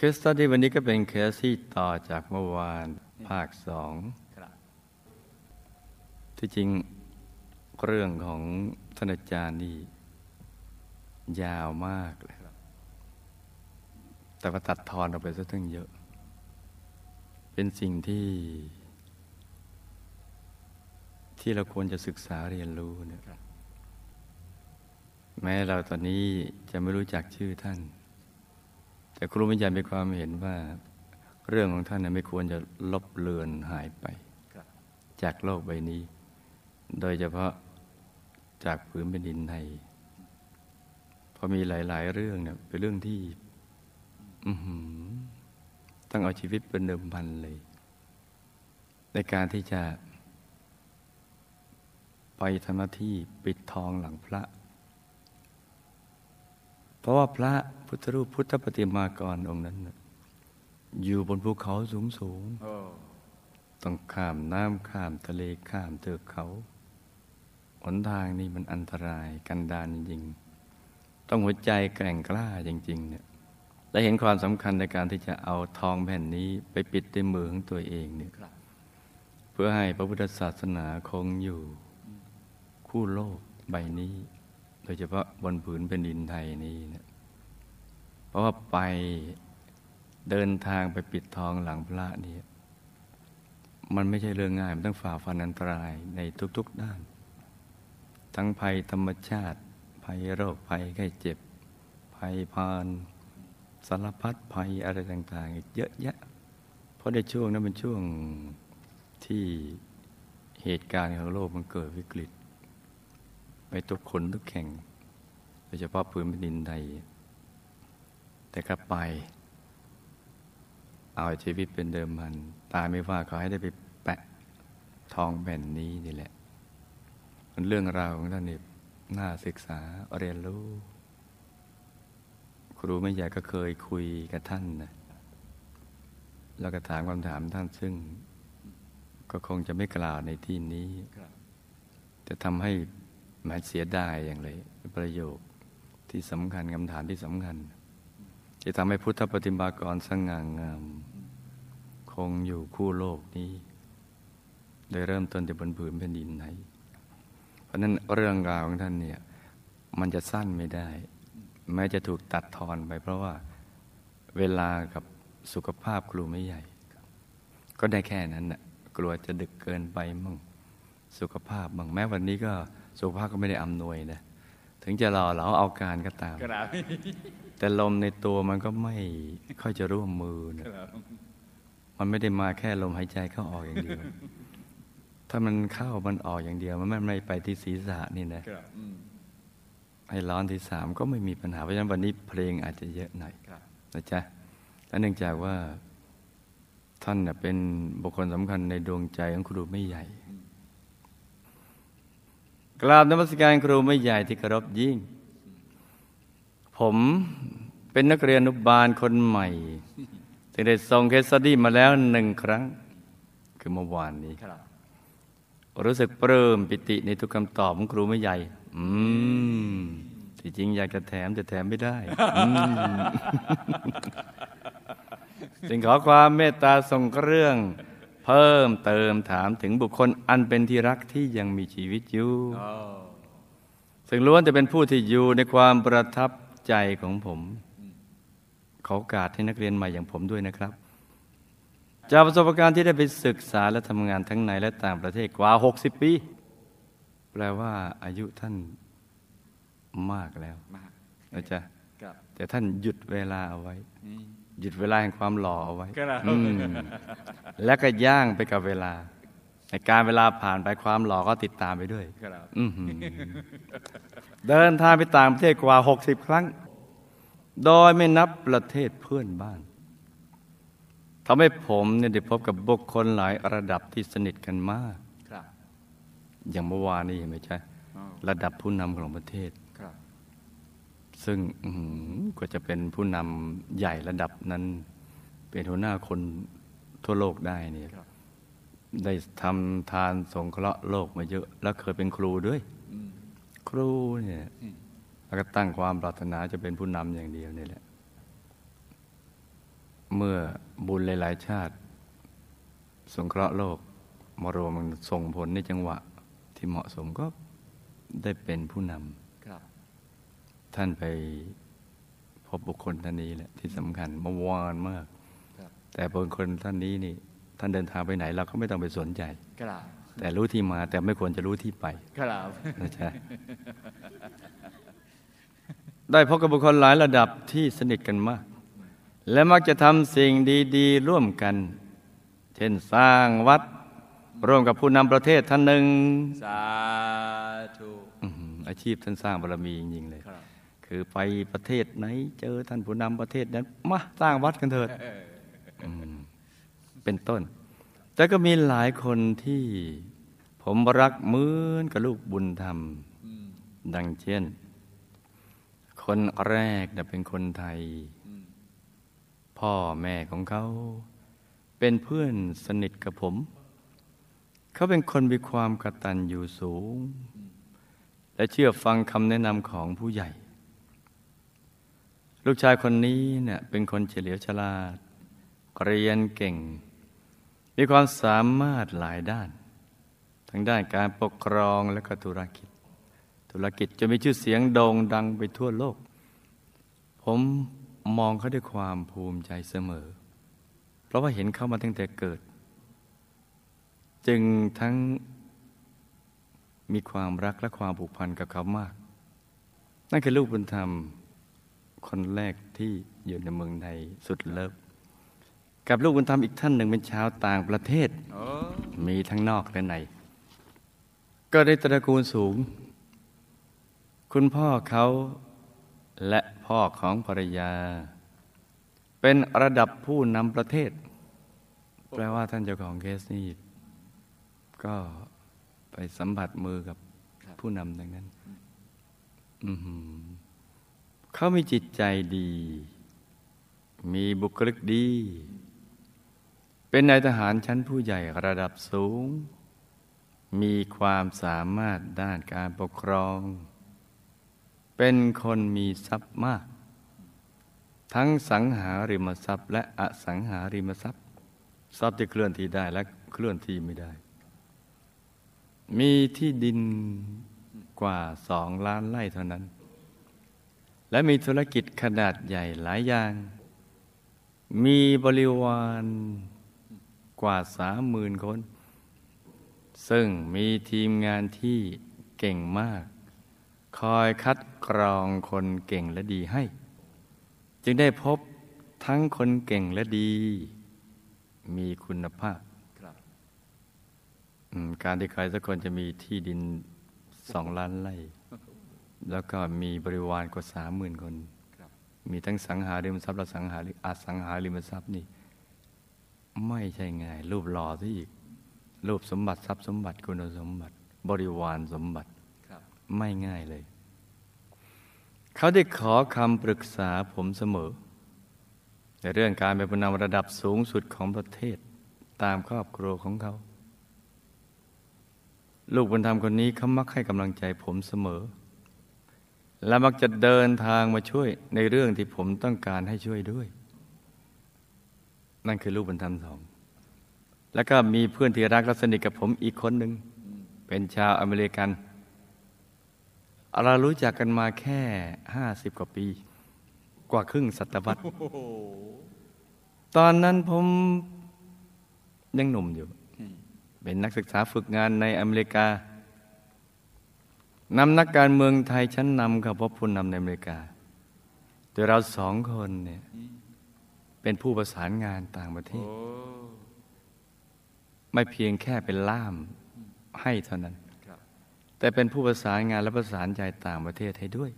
เคสตัดดี้วันนี้ก็เป็นเคสที่ต่อจากเมื่อวานภาคสองที่จริงเรื่องของท่านอาจารย์นี่ยาวมากเลยแต่ว่าตัดทอนออกไปซะทั้งเยอะเป็นสิ่งที่เราควรจะศึกษาเรียนรู้เนี่ยแม้เราตอนนี้จะไม่รู้จักชื่อท่านแต่ครูวิญญาณมีความเห็นว่าเรื่องของท่านไม่ควรจะลบเลือนหายไปจากโลกใบนี้โดยเฉพาะจากพื้นแผ่นดินไทยพอมีหลายๆเรื่องเนี่ยเป็นเรื่องที่ต้องเอาชีวิตเป็นเดิมพันเลยในการที่จะไปทำหน้าที่ปิดทองหลังพระเพราะว่าพระพุทธรูปพุทธปฏิมากรองค์นั้นอยู่บนภูเขาสูงๆ ต้องข้ามน้ำข้ามทะเลข้ามเทือกเขาหนทางนี่มันอันตรายกันดารจริงๆต้องหัวใจแกร่งกล้าจริงๆเนี่ยและเห็นความสำคัญในการที่จะเอาทองแผ่นนี้ไปปิดด้วยมือของตัวเองเนี่ยเพื่อให้พระพุทธศาสนาคงอยู่คู่โลกใบนี้โดยเฉพาะบนผืนแผ่นดินไทยนี้เนี่ยเพราะว่าไปเดินทางไปปิดทองหลังพระนี่มันไม่ใช่เรื่องง่ายมันต้องฝ่าฟันอันตรายในทุกๆด้านทั้งภัยธรรมชาติภัยโรคภัยไข้เจ็บภัยพานสารพัดภัยอะไรต่างๆเยอะแยะเพราะในช่วงนั้นเป็นช่วงที่เหตุการณ์ของโลกมันเกิดวิกฤตไปทุกคนทุกแห่งโดยเฉพาะพื้นแผ่นดินไทยแต่ก็ไปเอาชีวิตเป็นเดิมพันตายไม่ว่าขอให้ได้ไปแปะทองแผ่นนี้นี่แหละมันเรื่องราวของท่านนี่น่าศึกษาเรียนรู้ครูไม่ใหญ่ก็เคยคุยกับท่านนะแล้วก็ถามคำถามท่านซึ่งก็คงจะไม่กล่าวในที่นี้จะทำให้แม้เสียดายอย่างไรประโยคที่สำคัญคำถามที่สำคัญจะทำให้พุทธปฏิมากรสง่างามคงอยู่คู่โลกนี้โดยเริ่มต้นจากบนผืนแผ่นดินไทยเพราะนั้นเรื่องราวของท่านเนี่ยมันจะสั้นไม่ได้แม้จะถูกตัดทอนไปเพราะว่าเวลากับสุขภาพครูไม่ใหญ่ก็ได้แค่นั้นน่ะกลัวจะดึกเกินไปมั่งสุขภาพมั่งแม้วันนี้ก็สุขภาพก็ไม่ได้อำนวยนะถึงจะรอเราเอาการก็ตามแต่ลมในตัวมันก็ไม่ค่อยจะร่วมมือนะมันไม่ได้มาแค่ลมหายใจเข้าออกอย่างเดียวถ้ามันเข้ามันออกอย่างเดียวมันไม่ไปที่ศีรษะนี่นะให้ร้อนที่สามก็ไม่มีปัญหาเพราะฉะนั้นวันนี้เพลงอาจจะเยอะหน่อยนะจ๊ะและเนื่องจากว่าท่านเป็นบุคคลสำคัญในดวงใจของครูไม่ใหญ่กราบนมัสการครูไม่ใหญ่ที่เคารพยิ่งผมเป็นนักเรียนอนุบาลคนใหม่ที่ได้ส่งเคสสตี้มาแล้วหนึ่งครั้งคือเมื่อวานนี้รู้สึกปลื้มปิติในทุกคำตอบของครูไม่ใหญ่ที่จริงอยากจะแถมแต่แถมไม่ได้ จึงขอความเมตตาส่งเรื่องเพิ่มเติมถามถึงบุคคลอันเป็นที่รักที่ยังมีชีวิตอยู่ ซึ่งล้วนจะเป็นผู้ที่อยู่ในความประทับใจของผมขอโอกาสให้นักเรียนใหม่อย่างผมด้วยนะครับจากประสบการณ์ที่ได้ไปศึกษาและทำงานทั้งในและต่างประเทศกว่า60 ปีแปลว่าอายุท่านมากแล้วนะจ๊ะแต่ท่านหยุดเวลาเอาไว้หยุดเวลาแห่งความหล่อเอาไว้และก็ย่างไปกับเวลาในการเวลาผ่านไปความหล่อก็ติดตามไปด้วยเดินทางไปต่างประเทศกว่า60 ครั้งโดยไม่นับประเทศเพื่อนบ้านทำให้ผมเนี่ยได้พบกับบุคคลหลายระดับที่สนิทกันมากอย่างเมื่อวานนี้เห็นไหมจ๊ะระดับผู้นำของประเทศซึ่งกว่าจะเป็นผู้นำใหญ่ระดับนั้นเป็นหัวหน้าคนทั่วโลกได้เนี่ยได้ทำทานสงเคราะห์โลกมาเยอะแล้วเคยเป็นครูด้วยครูเนี่ยแล้วก็ตั้งความปรารถนาจะเป็นผู้นำอย่างเดียวนี่แหละ เมื่อบุญหลายๆชาติสงเคราะห์โลกมารวมมันส่งผลในจังหวะที่เหมาะสมก็ได้เป็นผู้นำท่านไปพบบุคคลท่านนี้แหละที่สำคัญมาวอนมากแต่บุคคลท่านนี้นี่ท่านเดินทางไปไหนเราก็ไม่ต้องไปสนใจแต่รู้ที่มาแต่ไม่ควรจะรู้ที่ไปนะจ๊ะได้พบกับบุคคลหลายระดับที่สนิทกันมากและมักจะทำสิ่งดีๆร่วมกันเช่นสร้างวัดร่วมกับผู้นำประเทศท่านหนึ่งสาธุอาชีพท่านสร้างบารมีจริงๆเลยคือไปประเทศไหนเจอท่านผู้นำประเทศนั้นมาสร้างวัดกันเถิดเป็นต้นแต่ก็มีหลายคนที่ผมรักเหมือนกับลูกบุญธรรมดังเช่นคนแรกเป็นคนไทยพ่อแม่ของเขาเป็นเพื่อนสนิทกับผมเขาเป็นคนมีความกตัญญูสูงและเชื่อฟังคำแนะนำของผู้ใหญ่ลูกชายคนนี้เป็นคนเฉลียวฉลาดเรียนเก่งมีความสามารถหลายด้านทั้งด้านการปกครองและก็ธุรกิจจะมีชื่อเสียงโด่งดังไปทั่วโลกผมมองเขาด้วยความภูมิใจเสมอเพราะว่าเห็นเขามาตั้งแต่เกิดจึงทั้งมีความรักและความผูกพันกับเขามากนั่นคือลูกบุญธรรมคนแรกที่อยู่ในเมืองไทยสุดเลิฟกับลูกบุญธรรมอีกท่านหนึ่งเป็นชาวต่างประเทศมีทั้งนอกและในก็ได้ตระกูลสูงคุณพ่อเขาและพ่อของภรรยาเป็นระดับผู้นำประเทศแปลว่าท่านเจ้าของเคสนี่ก็ไปสัมผัสมือกับผู้นำดังนั้นเขามีจิตใจดีมีบุคลิกดีเป็นนายทหารชั้นผู้ใหญ่ระดับสูงมีความสามารถด้านการปกครองเป็นคนมีทรัพย์มากทั้งสังหาริมทรัพย์และอสังหาริมทรัพย์ทรัพย์ที่เคลื่อนที่ได้และเคลื่อนที่ไม่ได้มีที่ดินกว่า2 ล้านไร่เท่านั้นและมีธุรกิจขนาดใหญ่หลายอย่างมีบริวารกว่า 30,000 คนซึ่งมีทีมงานที่เก่งมากคอยคัดกรองคนเก่งและดีให้จึงได้พบทั้งคนเก่งและดีมีคุณภาพการที่ใครสักคนจะมีที่ดิน2 ล้านไร่แล้วก็มีบริวารกว่า 30,000 คนมีทั้งสังหาริมทรัพย์และสังหาริมอสังหาริมทรัพย์นี่ไม่ใช่ง่ายรูปหล่อซะอีกรูปสมบัติทรัพย์สมบัติคุณสมบัติบริวารสมบัติไม่ง่ายเลยเขาได้ขอคำปรึกษาผมเสมอในเรื่องการเป็นผู้นำระดับสูงสุดของประเทศตามครอบครัวของเขาลูกบุญธรรมคนนี้เขามักให้กำลังใจผมเสมอและมักจะเดินทางมาช่วยในเรื่องที่ผมต้องการให้ช่วยด้วยนั่นคือลูกบุญธรรม2แล้วก็มีเพื่อนที่รักและสนิทกับผมอีกคนหนึ่งเป็นชาวอเมริกันเรารู้จักกันมาแค่50 กว่าปีกว่าครึ่งศตวรรษตอนนั้นผมยังหนุ่มอยู่เป็นนักศึกษาฝึกงานในอเมริกานำนักการเมืองไทยชั้นนำกับพบผู้นำในอเมริกาโดยเรา2 คนเนี่ยเป็นผู้ประสานงานต่างประเทศไม่เพียงแค่เป็นล่ามให้เท่านั้นแต่เป็นผู้ประสานงานและประสานใจต่างประเทศให้ด้วย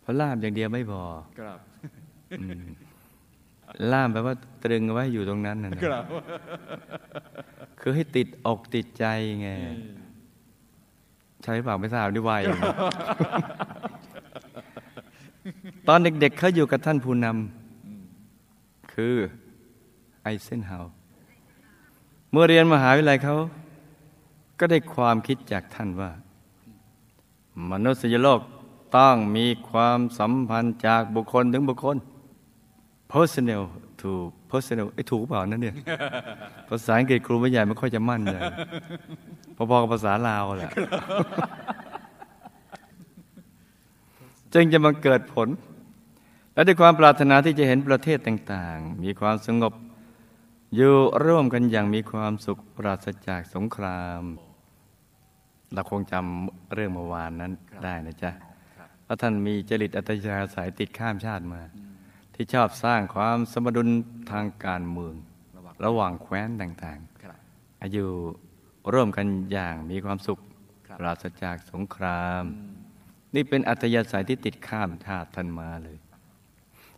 เพราะล่ามอย่างเดียวไม่พอล่ามแปลว่าตรึงไว้อยู่ตรงนั้นนะคือให้ติดอกติดใจไงใช่หรือเปล่าไม่ทราบด้วยวัยตอนเด็กๆเขาอยู่กับท่านผู้นำคือไอเซนฮาวเมื่อเรียนมหาวิทยาลัยเขาก็ได้ความคิดจากท่านว่ามนุษยโลกต้องมีความสัมพันธ์จากบุคคลถึงบุคคล personal to ถูก personal ไอ้ถูกเปล่านั่นเนี่ยภาษาอังกฤษครูไม่ใหญ่ไม่ค่อยจะมั่นใจพอๆกับภาษาลาวแหละจึงจะมาเกิดผลและด้วยความปรารถนาที่จะเห็นประเทศต่างๆมีความสงบอยู่ร่วมกันอย่างมีความสุขปราศจากสงครามเราคงจำเรื่องเมื่อวานนั้นได้นะจ๊ะเพราะท่านมีจริตอัตยาสายติดข้ามชาติมาที่ชอบสร้างความสมดุลทางการเมืองระหว่างแคว้นต่างๆอยู่ร่วมกันอย่างมีความสุขปราศจากสงครามนี่เป็นอัตยาสายที่ติดข้ามชาติท่านมาเลย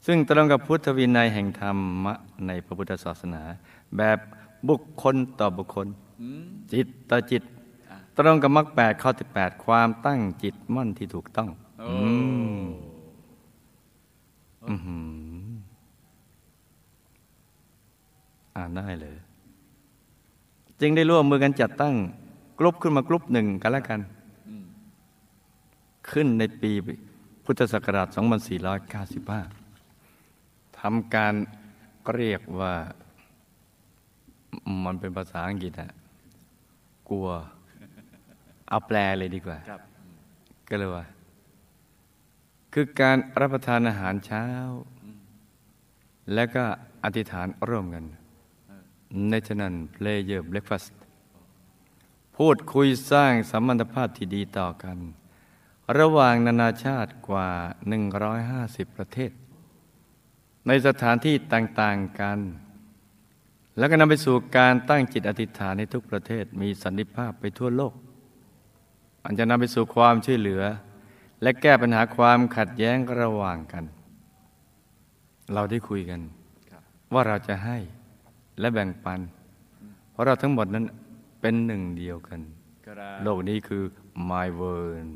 ซึ่งตรงกับพุทธวินัยแห่งธรรมะในพระพุทธศาสนาแบบบุคคลต่อบุคคลจิตต่อจิตตรงกับมรรค 8 ข้อ 18ความตั้งจิตมั่นที่ถูกต้องอ่านได้เลยจึงได้ร่วมมือกันจัดตั้งกลุ่มขึ้นมากลุ่มหนึ่งกันละกันขึ้นในปีพุทธศักราช 2495ทำการเรียกว่ามันเป็นภาษาอังกฤษอะกลัวเอาแปลเลยดีกว่าก็เลยว่าคือการรับประทานอาหารเช้าและก็อธิษฐานร่วมกัน National Prayer Breakfast พูดคุยสร้างสัมพันธภาพที่ดีต่อกันระหว่างนานาชาติกว่า150ประเทศในสถานที่ต่างๆกันแล้วก็นำไปสู่การตั้งจิตอธิษฐานในทุกประเทศมีสันติภาพไปทั่วโลกอันจะนำไปสู่ความช่วยเหลือและแก้ปัญหาความขัดแย้งระหว่างกันเราได้คุยกันว่าเราจะให้และแบ่งปันเพราะเราทั้งหมดนั้นเป็นหนึ่งเดียวกันโลกนี้คือ my world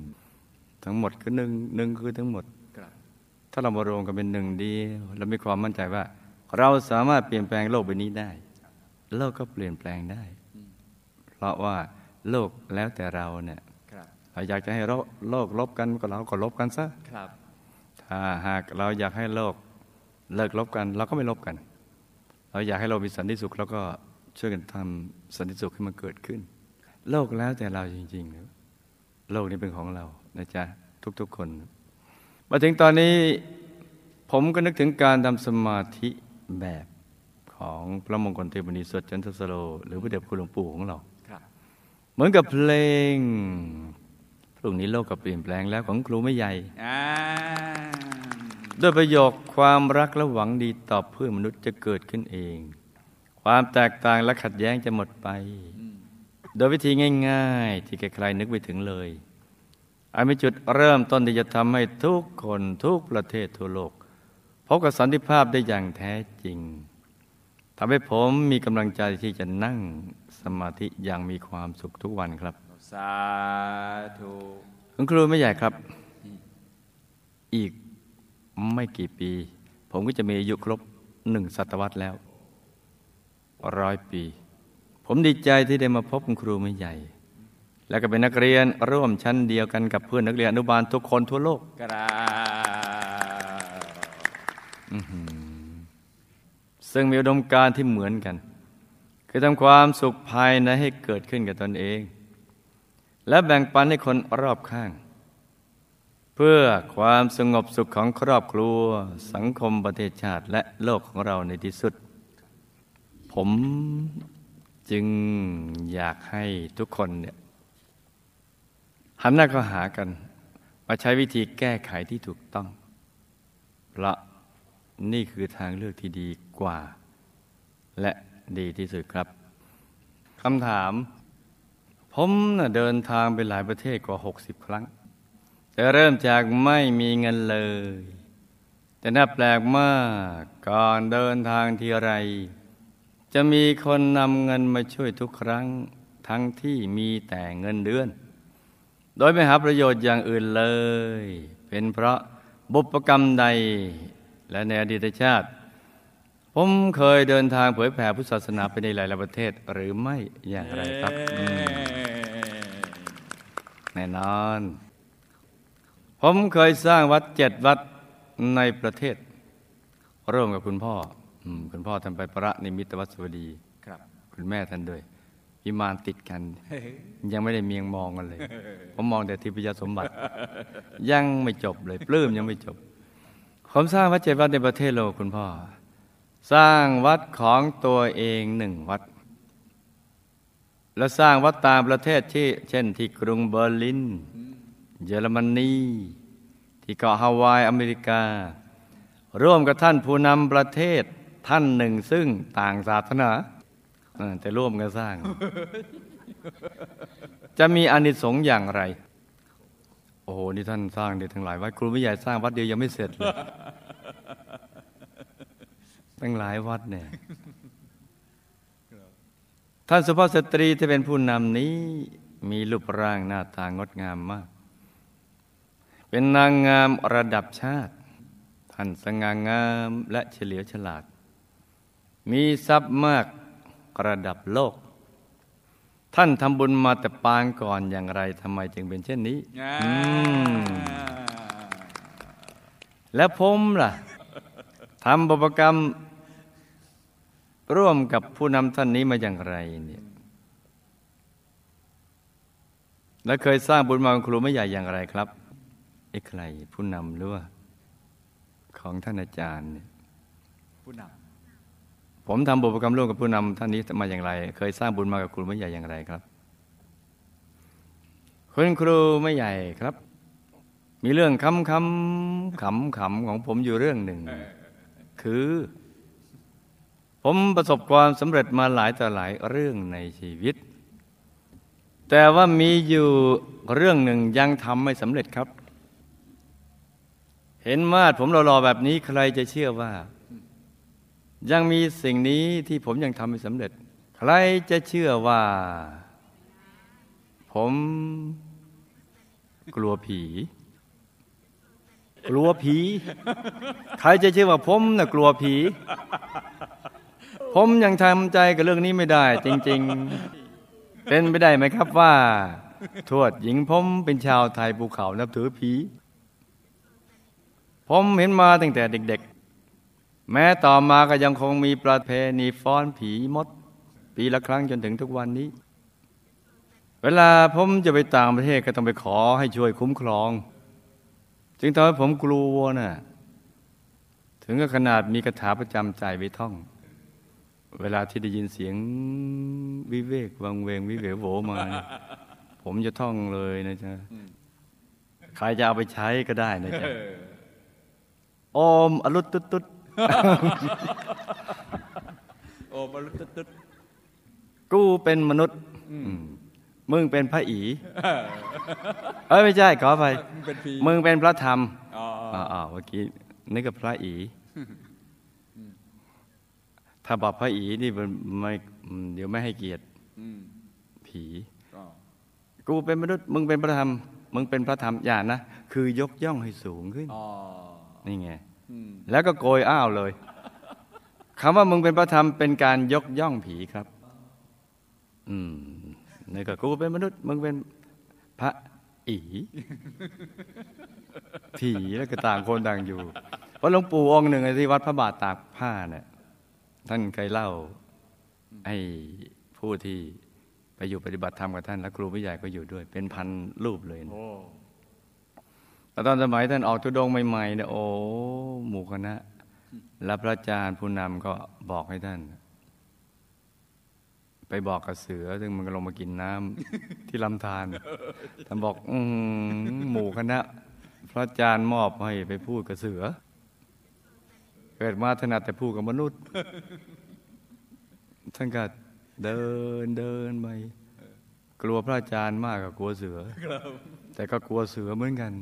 ทั้งหมดคือหนึ่งหนึ่งคือทั้งหมดถ้าเรามารวมกันเป็นหนึ่งเดียวเรามีความมั่นใจว่าเราสามารถเปลี่ยนแปลงโลกใบนี้ได้โลกก็เปลี่ยนแปลงได้เพราะว่าโลกแล้วแต่เราเนี่ยเราอยากจะให้โลกลบกันก็เราก็ลบกันซะถ้าหากเราอยากให้โลกเลิกลบกันเราก็ไม่ลบกันเราอยากให้เรามีสันติสุขเราก็ช่วยกันทำสันติสุขให้มันเกิดขึ้นโลกแล้วแต่เราจริงๆนะโลกนี้เป็นของเรานะจ๊ะทุกๆคนมาถึงตอนนี้ผมก็นึกถึงการทำสมาธิแบบของพระมงคลเทพมุนีสดจันทสโลหรือพระเดชคุณหลวงปู่ของเราเหมือนกับเพลงพรุ่งนี้โลกก็เปลี่ยนแปลงแล้วของครูไม่ใหญ่ด้วยประโยคความรักและหวังดีต่อเพื่อนมนุษย์จะเกิดขึ้นเองความแตกต่างและขัดแย้งจะหมดไปโดยวิธีง่ายๆที่ใครๆนึกไปถึงเลยอันเป็นจุดเริ่มต้นที่จะทำให้ทุกคนทุกประเทศทั่วโลกพบกับสันติภาพได้อย่างแท้จริงทำให้ผมมีกำลังใจที่จะนั่งสมาธิอย่างมีความสุขทุกวันครับสาธุคุณครูไม่ใหญ่ครับอีกไม่กี่ปีผมก็จะมีอายุครบ1ศตวรรษแล้ว100 ปีผมดีใจที่ได้มาพบคุณครูไม่ใหญ่แล้วก็เป็นนักเรียนร่วมชั้นเดียวกันกับเพื่อนนักเรียนอนุบาลทุกคนทั่วโลกซึ่งมีอุดมการณ์ที่เหมือนกันคือทำความสุขภายในให้เกิดขึ้นกับตนเองและแบ่งปันให้คนรอบข้างเพื่อความสงบสุขของครอบครัวสังคมประเทศชาติและโลกของเราในที่สุดผมจึงอยากให้ทุกคนเนี่ยหันหน้าเข้าหากันมาใช้วิธีแก้ไขที่ถูกต้องเพราะนี่คือทางเลือกที่ดีกว่าและดีที่สุดครับคำถามผมเดินทางไปหลายประเทศกว่า60ครั้งแต่เริ่มจากไม่มีเงินเลยแต่น่าแปลกมากก่อนเดินทางทีไรจะมีคนนำเงินมาช่วยทุกครั้งทั้งที่มีแต่เงินเดือนโดยไม่หาประโยชน์อย่างอื่นเลยเป็นเพราะบุพกรรมใดและในอดีตชาติผมเคยเดินทางเผยแผ่พุทธศาสนาไปในหลายๆประเทศหรือไม่อย่างไรครับแน่นอนผมเคยสร้างวัด7 วัดในประเทศร่วมกับคุณพ่อ คุณพ่อท่านไปประนิมิตวัสวดีคุณแม่ท่านด้วยวิมานติดกันยังไม่ได้เมียงมองกันเลยผมมองแต่ทิพยสมบัติยังไม่จบเลยปลื้มยังไม่จบผมสร้างวัดเจ็ดวัดในประเทศโลกคุณพ่อสร้างวัดของตัวเอง1 วัดแล้วสร้างวัดตามประเทศที่เช่นที่กรุงเบอร์ลินเยอรมนีที่เกาะฮาวายอเมริการ่วมกับท่านผู้นำประเทศท่านหนึ่งซึ่งต่างศาสนาแต่ร่วมกันสร้าง จะมีอานิสงส์อย่างไรโอ้โหนี่ท่านสร้างเด็กทั้งหลายวัดครูไม่ใหญ่สร้างวัดเดียวยังไม่เสร็จเลย ทั้งหลายวัดเนี่ย ท่านสุภาพสตรีที่เป็นผู้นำนี้มีรูปร่างหน้าตางดงามมากเป็นนางงามระดับชาติท่านสง่างามและเฉลียวฉลาดมีทรัพย์มากระดับโลกท่านทำบุญมาแต่ปางก่อนอย่างไรทำไมจึงเป็นเช่นนี้และผมล่ะทำบาปกรรมร่วมกับผู้นำท่านนี้มาอย่างไรเนี่ยและเคยสร้างบุญมาของครูไม่ใหญ่อย่างไรครับไอ้ใครผู้นำหรือว่าของท่านอาจารย์เนี่ยผู้นำผมทำบุญประกรรมร่วมกับผู้นำท่านนี้มาอย่างไรเคยสร้างบุญมากับครูไม่ใหญ่อย่างไรครับคุณครูไม่ใหญ่ครับมีเรื่องขำของผมอยู่เรื่องหนึ่งคือผมประสบความสำเร็จมาหลายต่อหลายเรื่องในชีวิตแต่ว่ามีอยู่เรื่องหนึ่งยังทำไม่สำเร็จครับเห็นมาดผมหล่อๆแบบนี้ใครจะเชื่อว่ายังมีสิ่งนี้ที่ผมยังทำไม่สำเร็จใครจะเชื่อว่าผมกลัวผีใครจะเชื่อว่าผมน่ะกลัวผีผมยังทำใจกับเรื่องนี้ไม่ได้จริงๆเป็นไปได้ไหมครับว่าทวดหญิงผมเป็นชาวไทยภูเขานับถือผีผมเห็นมาตั้งแต่เด็กแม้ต่อมาก็ยังคงมีประเพณีฟ้อนผีมดปีละครั้งจนถึงทุกวันนี้เวลาผมจะไปต่างประเทศก็ต้องไปขอให้ช่วยคุ้มครองจึงทำให้ผมกลัวนะถึงกับขนาดมีคาถาประจำใจไว้ท่องเวลาที่ได้ยินเสียงวิเวกวังเวงวิเวกโหมาผมจะท่องเลยนะจ๊ะใครจะเอาไปใช้ก็ได้นะจ๊ะอมอรุตตุดโอ้มนุษย์ตุ๊ดกูเป็นมนุษย์มึงเป็นพระอีเอ้ยไม่ใช่ขอไปมึงเป็นพระธรรมอ๋อเมื่อกี้นึกกับพระอีถ้าบอกพระอีนี่ไม่เดี๋ยวไม่ให้เกียรติผีกูเป็นมนุษย์มึงเป็นพระธรรมมึงเป็นพระธรรมอย่านะคือยกย่องให้สูงขึ้นนี่ไงแล้วก็โกยอ้าวเลยคำว่ามึงเป็นพระธรรมเป็นการยกย่องผีครับนี่ก็กูเป็นมนุษย์มึงเป็นพระอีผีแล้วก็ต่างคนต่างอยู่เพราะหลวงปู่องค์หนึ่งที่วัดพระบาทตากผ้าเนี่ยท่านเคยเล่าให้ผู้ที่ไปอยู่ปฏิบัติธรรมกับท่านและครูผู้ใหญ่ก็อยู่ด้วยเป็นพันรูปเลยนะตอนสมัยท่านออกธุดงค์ใหม่ๆเนี่ยโอ้หมู่คณะและพระอาจารย์ผู้นำก็บอกให้ท่านไปบอกกับเสือซึ่งมันก็ลงมากินน้ำ ที่ลำธารท่านบอกหมู่คณะพระอาจารย์มอบให้ไปพูดกับเสือเกิดมาถนัดแต่พูดกับมนุษย์ ท่านก็เดินไปกลัวพระอาจารย์มากกว่ากลัวเสือ แต่ก็กลัวเสือเหมือนกัน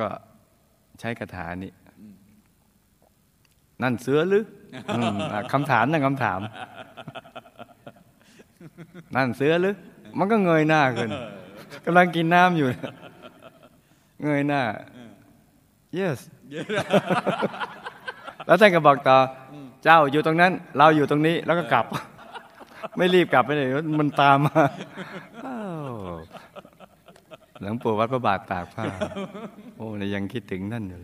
ก็ใช้คาถานี้นั่นเสือหรือ คำถามนั่นคำถาม นั่นเสือหรือ มันก็เงยหน้าขึ้น กำลังกินน้ำอยู่ เงยหน้า yes แล้วท่านก็บอกต่อเจ้าอยู่ตรงนั้นเราอยู่ตรงนี้แล้วก็กลับ ไม่รีบกลับไปเลยมันตามมาหลังปู่วัดพระบาทตากผ้าโอ้ยังคิดถึงนั่นอยู่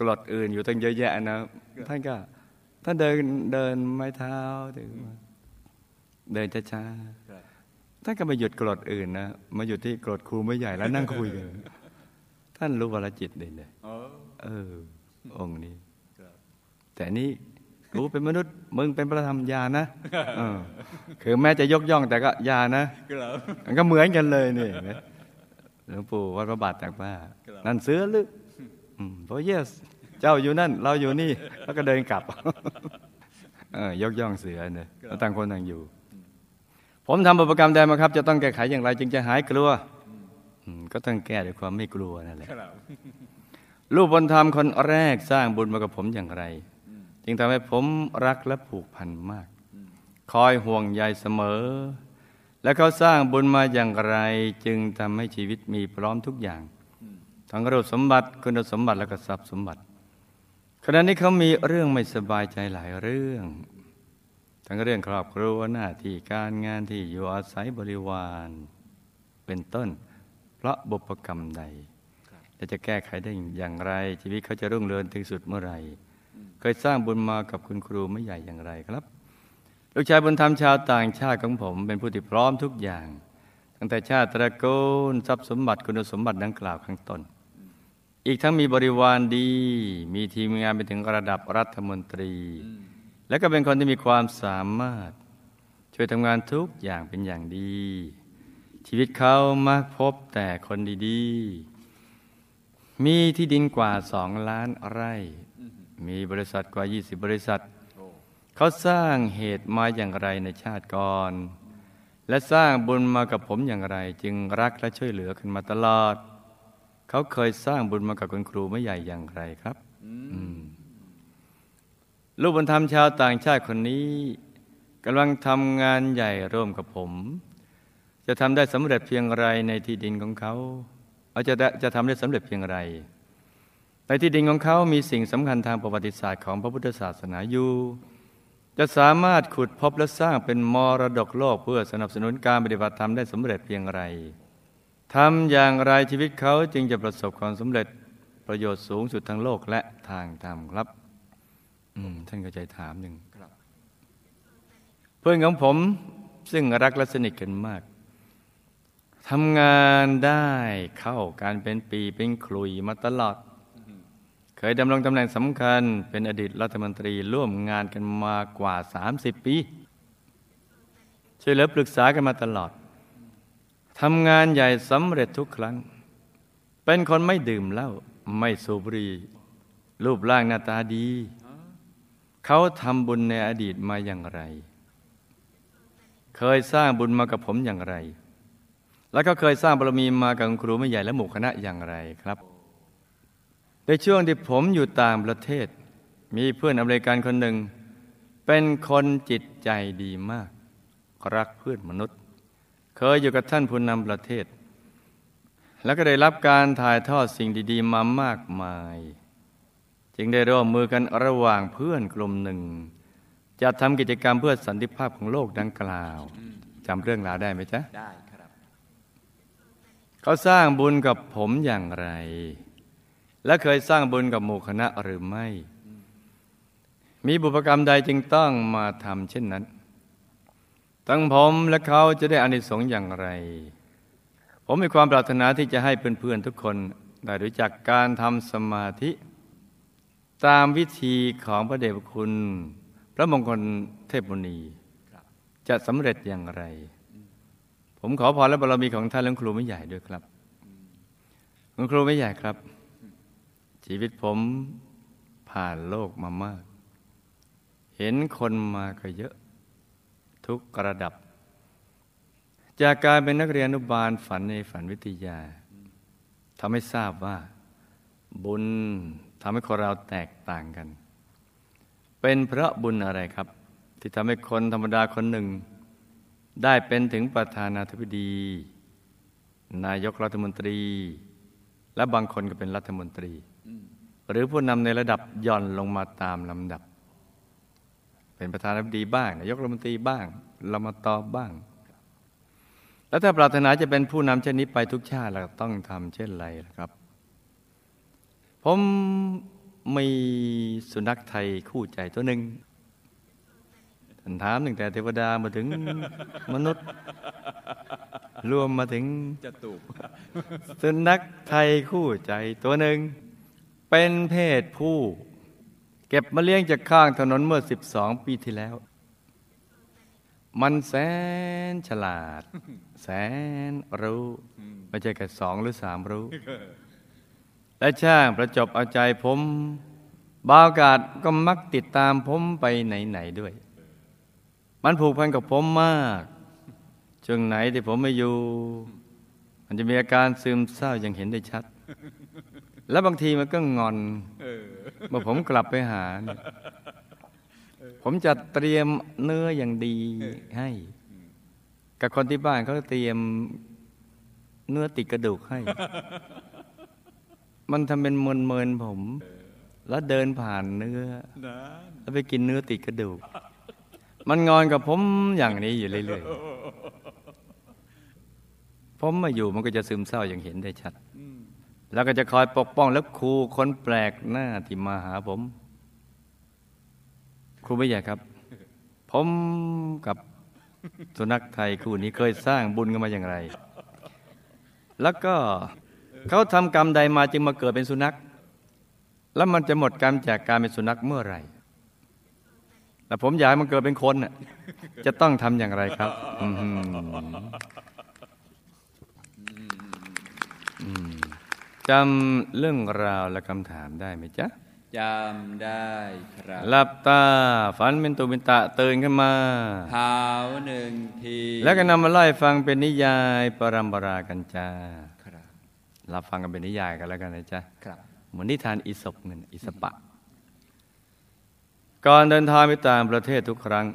กรดอื่นอยู่ตั้งเยอะแยะนะท่านก็ท่านเดินไม้เท้าถึงเดินช้าๆท่านก็มาหยุดกรดอื่นนะมาหยุดที่กรดครูไม่ใหญ่แล้วนั่งคุยกันท่านรู้วรจิตได้เลยองค์นี้แต่นี่กูเป็นมนุษย์มึงเป็นพระธรรมญาณนะคือแม้จะยกย่องแต่ก็ญาณนะมันก็เหมือนกันเลยนี่หลวงปู่วัดพระบาทตากผ้านั่นเสือหรือเพราะเยสเจ้าอยู่นั่นเราอยู่นี่แล้วก็เดินกลับยกย่องเสือเนี่ยต่างคนต่างอยู่ผมทำบาปกรรมใดมาครับจะต้องแก้ไขอย่างไรจึงจะหายกลัวก็ต้องแก้ด้วยความไม่กลัวนั่นแหละลูกบุญธรรมคนแรกสร้างบุญมากับผมอย่างไรจึงทำให้ผมรักและผูกพันมากคอยห่วงใยเสมอและเขาสร้างบุญมาอย่างไรจึงทำให้ชีวิตมีพร้อมทุกอย่างทั้งรูปสมบัติคุณสมบัติและก็ทรัพย์สมบัติขณะนี้เขามีเรื่องไม่สบายใจหลายเรื่องทั้งเรื่องครอบครัวหน้าที่การงานที่อยู่อาศัยบริวารเป็นต้นเพราะบุพกรรมใดและจะแก้ไขได้อย่างไรชีวิตเขาจะรุ่งเรืองถึงสุดเมื่อไหร่เคยสร้างบุญมากับคุณครูไม่ใหญ่อย่างไรครับลูกชายบุญธรรมชาวต่างชาติของผมเป็นผู้ที่พร้อมทุกอย่างตั้งแต่ชาติตระกูลทรัพย์สมบัติคุณสมบัติดังกล่าวข้างต้นอีกทั้งมีบริวารดีมีทีมงานไปถึงระดับรัฐมนตรีและก็เป็นคนที่มีความสามารถช่วยทำงานทุกอย่างเป็นอย่างดีชีวิตเขามักพบแต่คนดีๆมีที่ดินกว่า2 ล้านไร่มีบริษัทกว่า20 บริษัทเขาสร้างเหตุมาอย่างไรในชาติก่อนและสร้างบุญมากับผมอย่างไรจึงรักและช่วยเหลือกันมาตลอดเขาเคยสร้างบุญมากับคุณครูไม่ใหญ่อย่างไรครับลูกบุญธรรมชาวต่างชาติคนนี้กำลังทำงานใหญ่ร่วมกับผมจะทำได้สำเร็จเพียงไรในที่ดินของเขาจะทำได้สำเร็จเพียงไรในที่ดินของเขามีสิ่งสำคัญทางประวัติศาสตร์ของพระพุทธศาสนาอยู่จะสามารถขุดพบและสร้างเป็นมรดกโลกเพื่อสนับสนุนการปฏิบัติธรรมได้สำเร็จเพียงไรทำอย่างไรชีวิตเขาจึงจะประสบความสำเร็จประโยชน์สูงสุดทางโลกและทางธรรมครับท่านเข้าใจถามหนึ่งเพื่อนของผมซึ่งรักและสนิทกันมากทำงานได้เข้าการเป็นปีเป็นครุยมาตลอดเคยดำรงตำแหน่งสำคัญเป็นอดีตรัฐมนตรีร่วมงานกันมากว่า30 ปีช่วยเหลือปรึกษากันมาตลอดทำงานใหญ่สำเร็จทุกครั้งเป็นคนไม่ดื่มเหล้าไม่สูบบุหรี่รูปร่างหน้าตาดีเขาทำบุญในอดีตมาอย่างไรเคยสร้างบุญมากับผมอย่างไรแล้วก็เคยสร้างบารมีมากับครูไม่ใหญ่และหมู่คณะอย่างไรครับในช่วงที่ผมอยู่ต่างประเทศมีเพื่อนอเมริกันคนหนึ่งเป็นคนจิตใจดีมากรักเพื่อนมนุษย์เคยอยู่กับท่านผู้นำประเทศแล้วก็ได้รับการถ่ายทอดสิ่งดีๆมามากมายจึงได้ร่วมมือกันระหว่างเพื่อนกลุ่มหนึ่งจะทำกิจกรรมเพื่อสันติภาพของโลกดังกล่าวจำเรื่องราวได้ไหมจ๊ะได้ครับเขาสร้างบุญกับผมอย่างไรและเคยสร้างบุญกับหมู่คณะหรือไม่มีบุพกรรมใดจึงต้องมาทำเช่นนั้นทั้งผมและเขาจะได้อานิสงส์อย่างไรผมมีความปรารถนาที่จะให้เพื่อนๆทุกคนได้รู้จักการทำสมาธิตามวิธีของพระเดชพระคุณพระมงคลเทพมุนีจะสำเร็จอย่างไรผมขอพรและบารมีของท่านหลวงครูไม่ใหญ่ด้วยครับหลวงครูไม่ใหญ่ครับชีวิตผมผ่านโลกมามากเห็นคนมาก็เยอะทุกระดับจากการเป็นนักเรียนอนุบาลฝันในฝันวิทยาทำให้ทราบว่าบุญทำให้คนเราแตกต่างกันเป็นเพราะบุญอะไรครับที่ทำให้คนธรรมดาคนหนึ่งได้เป็นถึงประธานาธิบดีนายกรัฐมนตรีและบางคนก็เป็นรัฐมนตรีหรือผู้นำในระดับย่อนลงมาตามลำดับเป็นประธานาธิบดีบ้างนายกรัฐมนตรีบ้างรัฐมนตรีบ้างแล้วถ้าปรารถนาจะเป็นผู้นำเช่นนี้ไปทุกชาติเราต้องทำเช่นไรล่ะครับผม มีสุนัขไทยคู่ใจตัวหนึ่งท่านถามตั้งแต่เทวดามาถึงมนุษย์รวมมาถึงจตุสุนัขไทยคู่ใจตัวหนึ่งเป็นเพศผู้เก็บมาเลี้ยงจากข้างถนนเมื่อ12ปีที่แล้วมันแสนฉลาดแสนรู้ไม่ใช่แค่2หรือ3รู้และช่างประจบเอาใจผมบาวกาศก็มักติดตามผมไปไหนๆด้วยมันผูกพันกับผมมากช่วงไหนที่ผมไม่อยู่มันจะมีอาการซึมเศร้าอย่างเห็นได้ชัดและบางทีมันก็งอนเมื่อผมกลับไปหาผมจะเตรียมเนื้ออย่างดีให้กับคนที่บ้านเขาเตรียมเนื้อติดกระดูกให้มันทำเป็นเมินๆผมแล้วเดินผ่านเนื้อแล้วไปกินเนื้อติดกระดูกมันงอนกับผมอย่างนี้อยู่เรื่อยๆผมมาอยู่มันก็จะซึมเศร้าอย่างเห็นได้ชัดแล้วก็จะคอยปกป้องและขู่คนแปลกหน้าที่มาหาผมครูไม่ใหญ่ครับผมกับสุนัขไทยคู่นี้เคยสร้างบุญกันมาอย่างไรแล้วก็เขาทำกรรมใดมาจึงมาเกิดเป็นสุนัขแล้วมันจะหมดกรรมจากการเป็นสุนัขเมื่อไหร่แต่ผมอยากให้มันเกิดเป็นคนน่ะจะต้องทำอย่างไรครับจำเรื่องราวและคำถามได้ไหมจ๊ะจำได้ครับหลับตาฝันเป็นตุเป็นตะตื่นขึ้นมาเท้าหนึ่งทีแล้วก็นำมาไล่ฟังเป็นนิยายปรัมปรากันจ้าครับรับฟังกันเป็นนิยายกันแล้วกันนะจ๊ะครับเหมือนนิทานอิศปนั่นอิศปะก่อนเดินทางไปต่างประเทศทุกครั้ง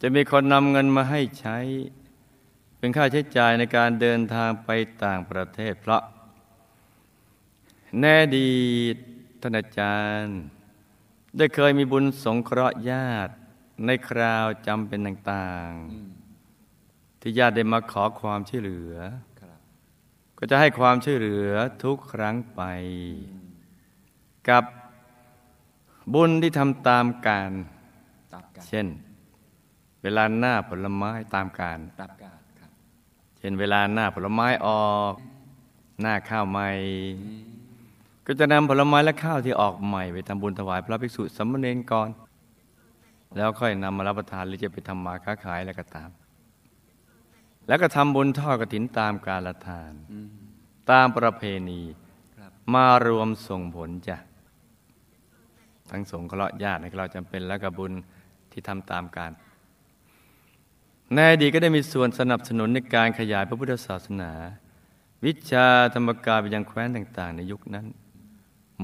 จะมีคนนำเงินมาให้ใช้เป็นค่าใช้จ่ายในการเดินทางไปต่างประเทศเพราะแน่ดีท่านอาจารย์ได้เคยมีบุญสงเคราะห์ญาติในคราวจำเป็นต่างๆที่ญาติได้มาขอความช่วยเหลือก็จะให้ความช่วยเหลือทุกครั้งไปกับบุญที่ทำตามการเช่นเวลาหน้าผลไม้ตามการเช่นเวลาหน้าผลไม้ออกหน้าข้าวใหม่ก็จะนำผลไม้และข้าวที่ออกใหม่ไปทำบุญถวายพระภิกษุสามเณรก่อนแล้วค่อยนำมารับประทานหรือจะไปทำมาค้าขายอะไรก็ตามแล้วก็ทำบุญทอดกฐินตามกาลทานตามประเพณีมารวมส่งผลจ้ะทั้งสงเคราะห์ญาติในคราวจำเป็นและกับบุญที่ทำตามการในอดีตก็ได้มีส่วนสนับสนุนในการขยายพระพุทธศาสนาวิชาธรรมกายไปยังแคว้นต่างๆในยุคนั้น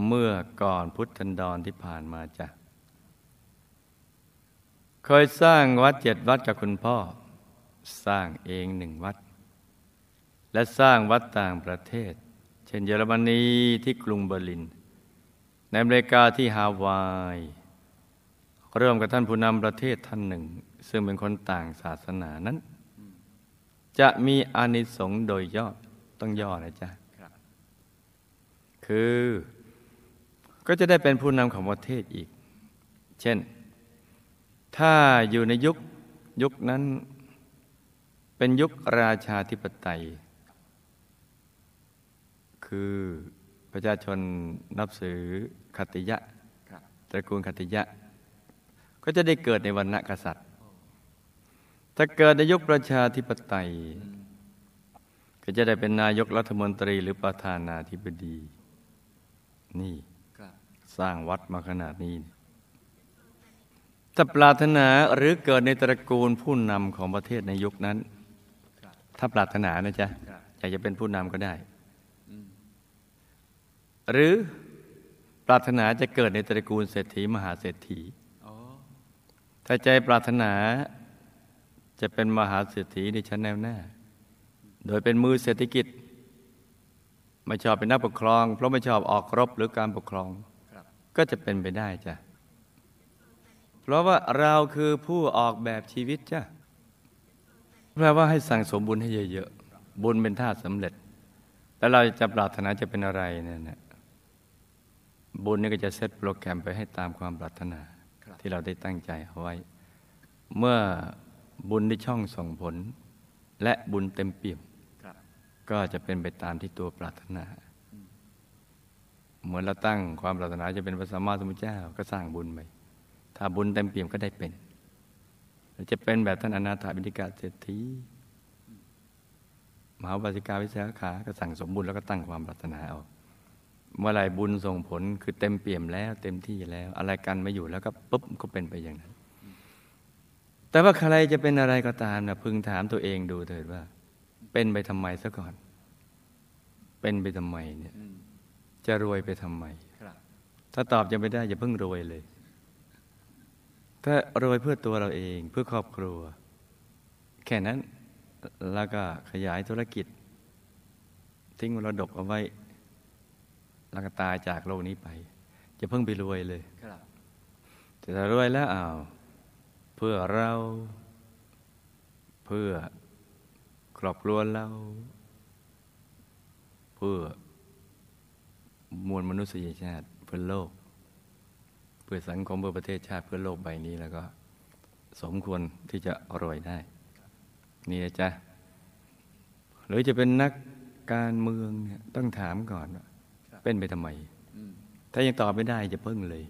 เมื่อก่อนพุทธันดรที่ผ่านมาจ้ะเคยสร้างวัด7 วัดกับคุณพ่อสร้างเอง1 วัดและสร้างวัดต่างประเทศเช่นเยอรมนีที่กรุงเบอร์ลินในอเมริกาที่ฮาวายเริ่มกับท่านผู้นำประเทศท่านหนึ่งซึ่งเป็นคนต่างศาสนานั้นจะมีอานิสงส์โดยย่อต้องย่อนะจ๊ะคือก็จะได้เป็นผู้นำของประเทศอีกเช่นถ้าอยู่ในยุคนั้นเป็นยุคราชาธิปไตยคือประชาชนนับถือขัตติยะตระกูลขัตติยะก็จะได้เกิดในวรรณะกษัตริย์ถ้าเกิดในยุคประชาธิปไตยก็จะได้เป็นนายกรัฐมนตรีหรือประธานาธิบดีนี่สร้างวัดมาขนาดนี้ถ้าปรารถนาหรือเกิดในตระกูลผู้นำของประเทศในยุคนั้นถ้าปรารถนานะจ๊ะอยากจะเป็นผู้นำก็ได้หรือปรารถนาจะเกิดในตระกูลเศรษฐีมหาเศรษฐีถ้าใจปรารถนาจะเป็นมหาเศรษฐีในชั้นแนวหน้าโดยเป็นมือเศรษฐกิจไม่ชอบเป็นนักปกครองเพราะไม่ชอบออกรบหรือการปกครองก็จะเป็นไปได้จ้ะเพราะว่าเราคือผู้ออกแบบชีวิตจ้ะแปลว่าให้สั่งสมบุญให้เยอะๆบุญเป็นธาตุสำเร็จแล้วเราจะปรารถนาจะเป็นอะไรเนี่ย บุญนี่ก็จะเซตโปรแกรมไปให้ตามความปรารถนาที่เราได้ตั้งใจเอาไว้เมื่อบุญได้ช่องส่งผลและบุญเต็มเปี่ยมก็จะเป็นไปตามที่ตัวปรารถนาเหมือนเราตั้งความปรารถนาจะเป็นพระสัมมาสัมพุทธเจ้าก็สร้างบุญไปถ้าบุญเต็มเปี่ยมก็ได้เป็นจะเป็นแบบท่านอนาถบิณฑิกเศรษฐีมหาวาสิกาวิสาขาก็สั่งสมบุญแล้วก็ตั้งความปรารถนาเอาเมื่อไรบุญส่งผลคือเต็มเปี่ยมแล้วเต็มที่แล้วอะไรกันไม่อยู่แล้วก็ปุ๊บก็เป็นไปอย่างนั้นแต่ว่าใครจะเป็นอะไรก็ตามนะพึงถามตัวเองดูเถิดว่าเป็นไปทำไมซะก่อนเป็นไปทำไมเนี่ยจะรวยไปทำไมถ้าตอบยังไม่ได้อย่าเพิ่งรวยเลยถ้ารวยเพื่อตัวเราเองเพื่อครอบครัวแค่นั้นแล้วก็ขยายธุรกิจทิ้งมรดกเอาไว้แล้วก็ตายจากโลกนี้ไปจะเพิ่งไปรวยเลยแต่ถ้ารวยแล้วอ้าวเพื่อเราเพื่อครอบครัวเราเพื่อมวลมนุษยชาติเพื่อโลกเพื่อสังคมเพื่อประเทศชาติเพื่อโลกใบนี้แล้วก็สมควรที่จะรวยได้นี่นะจ๊ะหรือจะเป็นนักการเมืองเนี่ยต้องถามก่อนว่าเป็นไปทำไมถ้ายังตอบไม่ได้อย่าเพิ่งเลย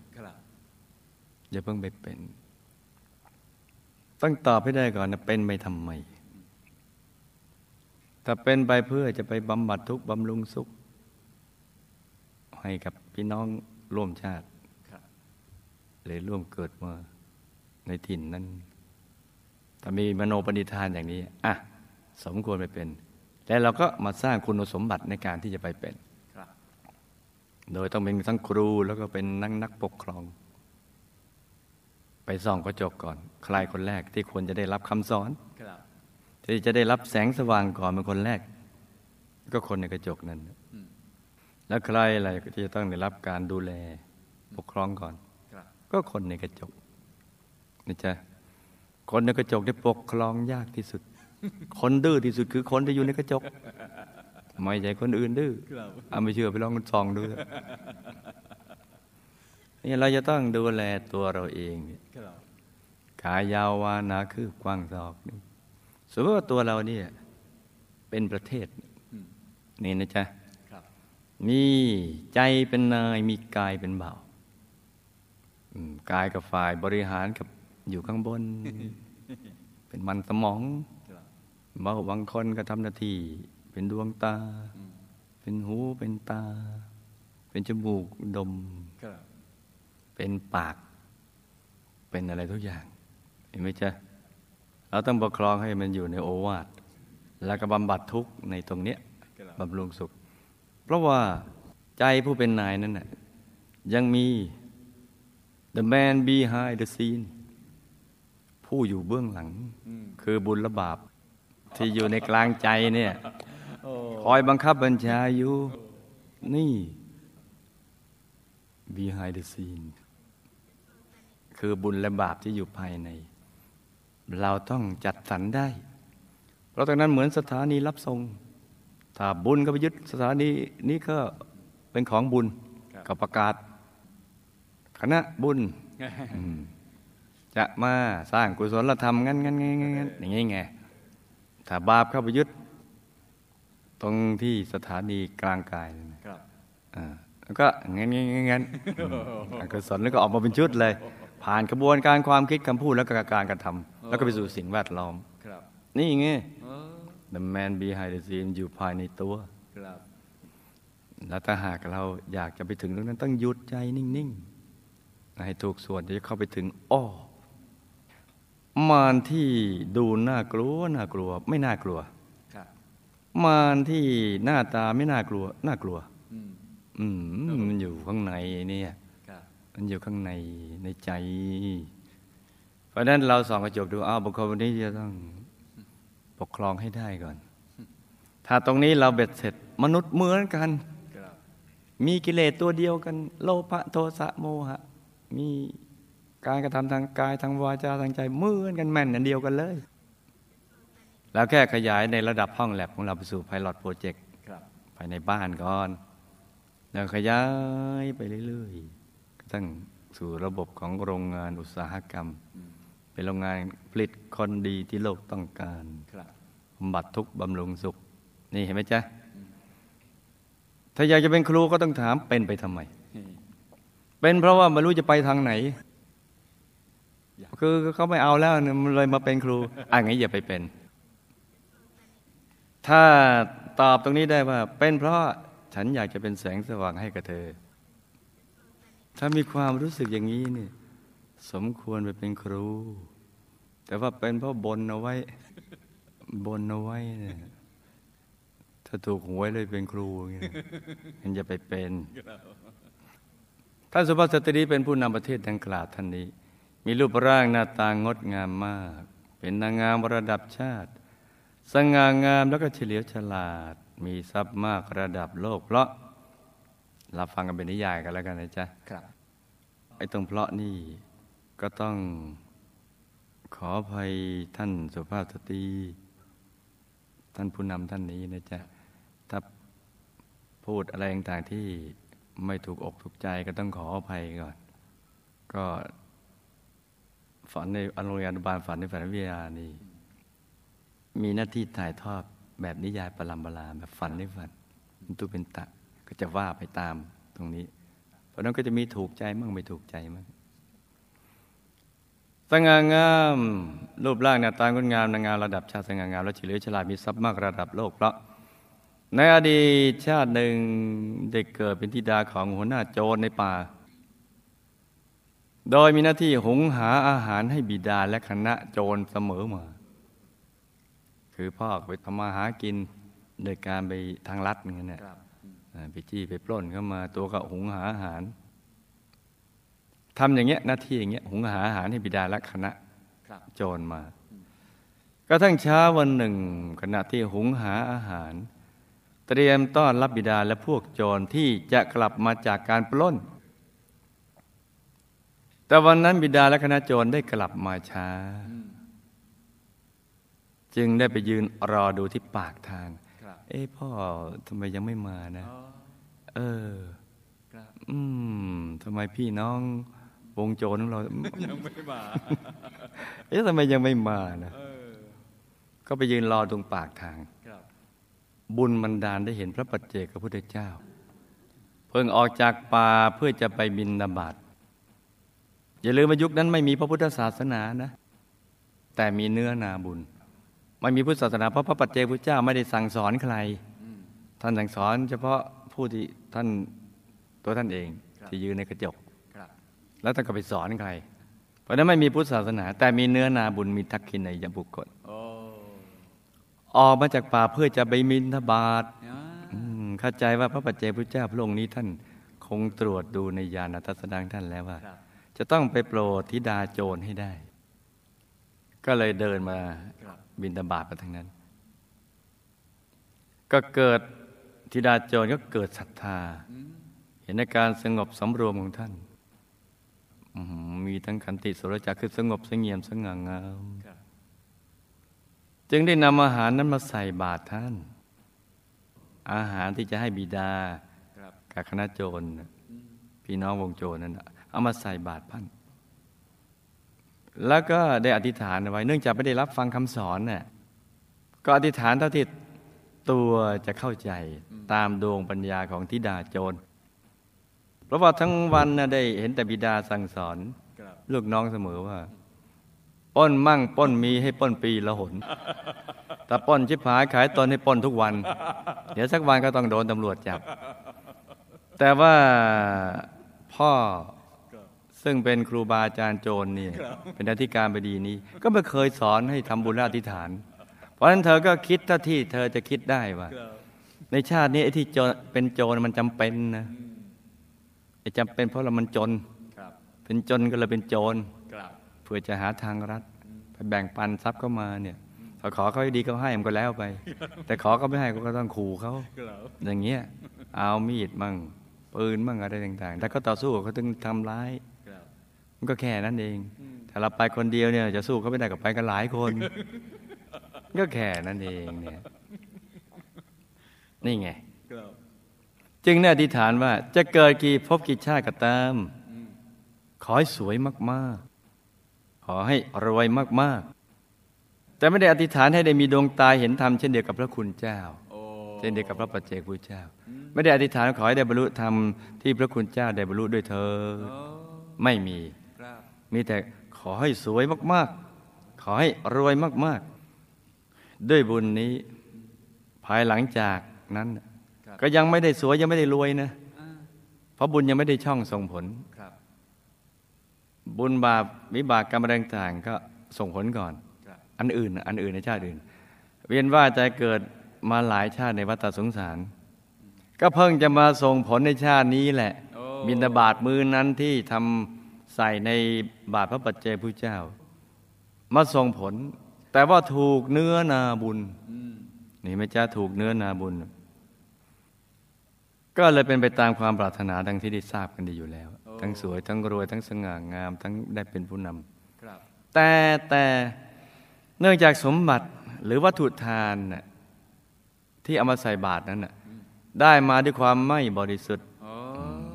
อย่าเพิ่งไปเป็นต้องตอบให้ได้ก่อนนะเป็นไปทำไมถ้าเป็นไปเพื่อจะไปบำบัดทุกข์บำรุงสุขให้กับพี่น้องร่วมชาติหรือร่วมเกิดมาในถิ่นนั้นถ้ามีมโนปณิธานอย่างนี้อ่ะสมควรไปเป็นแล้วเราก็มาสร้างคุณสมบัติในการที่จะไปเป็นโดยต้องเป็นทั้งครูแล้วก็เป็นนักปกครองไปส่องกระจกก่อนใครคนแรกที่ควรจะได้รับคำสอนที่จะได้รับแสงสว่างก่อนเป็นคนแรกก็คนในกระจกนั้นแล้วใครอะไรที่จะต้องได้รับการดูแลปกครองก่อนก็คนในกระจกนะจ๊ะคนในกระจกได้ปกครองยากที่สุดคนดื้อที่สุดคือคนที่อยู่ในกระจกไม่ใช่คนอื่นดื้อเอาไม่เชื่อไปลองส่องดูนี่เราจะต้องดูแลตัวเราเองกายาวานาคืบกว้างศอกสมมติว่าตัวเราเนี่ยเป็นประเทศนี่นะจ๊ะมีใจเป็นนายมีกายเป็นบ่าวกายกับฝ่ายบริหารกับอยู่ข้างบนเป็นมันสมองบางคนก็ทำหน้าที่เป็นดวงตาเป็นหูเป็นตาเป็นจมูกดมเป็นปากเป็นอะไรทุกอย่างเห็นไหมจ๊ะเราต้องปกครองให้มันอยู่ในโอวาทแล้วก็บำบัดทุกข์ในตรงเนี้ยบำรุงสุขเพราะว่าใจผู้เป็นนายนั้นน่ะยังมี the man behind the scene ผู้อยู่เบื้องหลังคือบุญและบาปที่อยู่ในกลางใจเนี่ยคอยบังคับบัญชาอยู่นี่ behind the scene คือบุญและบาปที่อยู่ภายในเราต้องจัดสรรได้เพราะฉะนั้นเหมือนสถานีรับส่งถ้าบุญก็ไปยึดสถานีนี้ก็เป็นของบุญก็ประกาศคณะบุญ จะมาสร้างกุศลธรรมงั้นๆๆๆอย่างงี้ไงถ้าบาปเข้าไปยึดตรงที่สถานีกลางกายนะครับแล้วก็งั้นๆๆกุศลแล้วก็ออกมาเป็นชุดเลยผ่านกระบวนการความคิดคำพูดและการกระทำแล้วก็ไปสู่สิ่งแวดล้อมนี่ไง The man behind the scene อยู่ภายในตัวแล้วถ้าหากเราอยากจะไปถึงตรงนั้นต้องหยุดใจนิ่งๆให้ถูกส่วนจะเข้าไปถึงอ้อมารที่ดูน่ากลัวน่ากลัวไม่น่ากลัวมารที่หน้าตาไม่น่ากลัวน่ากลัวมันอยู่ข้างในเนี่ยมันอยู่ข้างในใจเพราะนั้นเราส่องกระจกดูอ้าวบุคคลคนนี้จะต้องปกครองให้ได้ก่อนถ้าตรงนี้เราเบ็ดเสร็จมนุษย์เหมือนกันมีกิเลสตัวเดียวกันโลภะโทสะโมหะมีการกระทำทางกายทางวาจาทางใจเหมือนกันแม่นอันเดียวกันเลยแล้วแค่ขยายในระดับห้องแลบของเราไปสู่ไพลอตโปรเจกต์ภายในบ้านก่อน แล้วขยายไปเรื่อยๆกระทั่งสู่ระบบของโรงงานอุตสาหกรรมเป็นโรงงานผลิตคนดีที่โลกต้องการบำบัดทุกข์บำรุงสุขนี่เห็นไหมจ๊ะถ้าอยากจะเป็นครูก็ต้องถามเป็นไปทำไมเป็นเพราะว่าไม่รู้จะไปทางไหนคือเขาไม่เอาแล้วเลยมาเป็นครูอย่างนี้อย่าไปเป็นถ้าตอบตรงนี้ได้ว่าเป็นเพราะฉันอยากจะเป็นแสงสว่างให้กับเธอถ้ามีความรู้สึกอย่างนี้เนี่ยสมควรไปเป็นครูแต่ว่าเป็นเพราะบนเอาไว้เนี่ยถ้าถูกหวยเลยเป็นครูอย่างเงี้ยมันจะไปเป็นท่านสุภาพสตรีเป็นผู้นำประเทศดังกล่าวท่านนี้มีรูปร่างหน้าตางดงามมากเป็นนางงามระดับชาติสง่างามแล้วก็เฉลียวฉลาดมีทรัพย์มากระดับโลกเพราะรับฟังกันเป็นนิยายกันแล้วกันนะจ๊ะครับไอ้ตรงเพราะนี่ก็ต้องขออภัยท่านสุภาพสตรีท่านผู้นำท่านนี้นะจ๊ะถ้าพูดอะไรต่างๆที่ไม่ถูกอกถูกใจก็ต้องขออภัยก่อนก็ฝันในอนุญาตบาลฝันในฝันวิทยานี่มีหน้าที่ถ่ายทอดแบบนิยายปรัมปราแบบฝันในฝันตุเป็นตะก็จะว่าไปตามตรงนี้เพราะนั้นก็จะมีถูกใจมั่งไม่ถูกใจมั่งสง่างามรูปร่างหน้าตางดงามนางงามระดับชาติสง่างามและเฉลียวฉลาดมีทรัพย์มากระดับโลกเพราะในอดีตชาติหนึ่งได้เกิดเป็นธิดาของหัวหน้าโจรในป่าโดยมีหน้าที่หุงหาอาหารให้บิดาและคณะโจรเสมอมาคือพ่อไปทำมาหากินโดยการไปทางลัดอย่างนั้นเนี่ยไปจี้ไปปล้นเข้ามาตัวก็หุงหาอาหารทำอย่างเงี้ยหน้าที่อย่างเงี้ยหุงหาอาหารให้บิดาและคณะโจรมากระทั่งเช้าวันหนึ่งขณะที่หุงหาอาหารเตรียมต้อนรับบิดาและพวกโจรที่จะกลับมาจากการปล้นแต่วันนั้นบิดาและคณะโจรได้กลับมาช้าจึงได้ไปยืนรอดูที่ปากทางเอ้พ่อทำไมยังไม่มานะทำไมพี่น้องวงโจรของเรายังไม่มาทำไมยังไม่มานะก็ไปยืนรอตรงปากทางบุญบันดาลได้เห็นพระปัจเจกพุทธเจ้าเพิ่งออกจากป่าเพื่อจะไปบิณฑบาตอย่าลืมว่ายุคนั้นไม่มีพระพุทธศาสนานะแต่มีเนื้อนาบุญไม่มีพุทธศาสนาเพราะพระปัจเจกพุทธเจ้าไม่ได้สั่งสอนใครท่านสั่งสอนเฉพาะผู้ที่ท่านตัวท่านเองที่ยืนในกระจกแล้วท่านก็ไปสอนใครเพราะนั้นไม่มีพุทธศาสนาแต่มีเนื้อนาบุญมีทักขิณัยบุคคลออกมาจากป่าเพื่อจะไปบิณฑบาตเข้าใจว่าพระปัจเจกพุทธเจ้าพระองค์นี้ท่านคงตรวจดูในญาณทัศนะท่านแล้วว่าจะต้องไปโปรดธิดาโจรให้ได้ก็เลยเดินมาบิณฑบาตมาทางนั้นก็เกิดธิดาโจรก็เกิดศรัทธาเห็นอาการสงบสำรวมของท่านมีทั้งขันติสุรจักรคือสงบเสงี่ยมสง่างามจึงได้นำอาหารนั้นมาใส่บาตรท่านอาหารที่จะให้บิดากับคณะโจรพี่น้องวงโจรนั้นเอามาใส่บาตรท่านแล้วก็ได้อธิษฐานเอาไว้เนื่องจากไม่ได้รับฟังคำสอนน่ะก็อธิษฐานเท่าที่ตัวจะเข้าใจตามดวงปัญญาของธิดาโจรเพราะว่าทั้งวันน่ะได้เห็นแต่บิดาสั่งสอนลูกน้องเสมอว่าป้นมั่งป้นมีให้ป้นปีละหนแต่ป้นชิบหายขายตนให้ป้นทุกวันเดี๋ยวสักวันก็ต้องโดนตำรวจจับแต่ว่าพ่อซึ่งเป็นครูบาอาจารย์โจรนี่เป็นอธิการบดีนี้ก็ไม่เคยสอนให้ทำบุญและอธิษฐานเพราะฉะนั้นเธอก็คิดถ้าที่เธอจะคิดได้ว่าในชาตินี้ไอ้ที่โจรเป็นโจรมันจำเป็นนะไอ้จำเป็นเพราะเรามันจนเป็นจนก็เลยเป็นโจรเพื่อจะหาทางรัฐไปแบ่งปันทรัพย์เข้ามาเนี่ยถ้าขอเขาดีก็ให้มันก็แล้วไปแต่ขอเขาไม่ให้ก็ต้องขู่เขาอย่างเงี้ยเอามีดมั่งปืนมั่งอะไรต่างๆแต่ก็ต่อสู้เขาถึงทำร้ายมันก็แค่นั้นเองถ้าเราไปคนเดียวเนี่ยจะสู้เขาไม่ได้กับไปกันหลายคนก็แค่นั้นเองเนี่ยนี่ไง จึงได้อธิษฐานว่าจะเกิดกี่ภพกี่ชาติก็ตามขอให้สวยมากๆขอให้รวยมากๆแต่ไม่ได้อธิษฐานให้ได้มีดวงตาเห็นธรรมเช่นเดียวกับพระคุณเจ้าเช่นเดียวกับพระปัจเจกพุทธเจ้าไม่ได้อธิษฐานขอให้ได้บรรลุธรรมที่พระคุณเจ้าได้บรรลุด้วยเธอไม่มีมีแต่ขอให้สวยมากๆขอให้รวยมากๆด้วยบุญนี้ภายหลังจากนั้นก็ยังไม่ได้สวยยังไม่ได้รวยนะเพราะบุญยังไม่ได้ช่องส่งผลบุญบาปวิบากกรรมแรงต่างก็ส่งผลก่อนอันอื่นในชาติอื่นเวียนว่าใจเกิดมาหลายชาติในวัฏสงสารก็เพิ่งจะมาส่งผลในชาตินี้แหละบิณฑบาตมื้อนั้นที่ทำใส่ในบาตรพระปัจเจกพุทธเจ้ามาส่งผลแต่ว่าถูกเนื้อนาบุญนี่ไม่จ้าถูกเนื้อนาบุญก็เลยเป็นไปตามความปรารถนาดังที่ได้ทราบกันดีอยู่แล้วทั้งสวยทั้งรวยทั้งสง่างามทั้งได้เป็นผู้นำแต่เนื่องจากสมบัติหรือวัตถุทานที่เอามาใส่บาตรนั้นได้มาด้วยความไม่บริสุทธิ์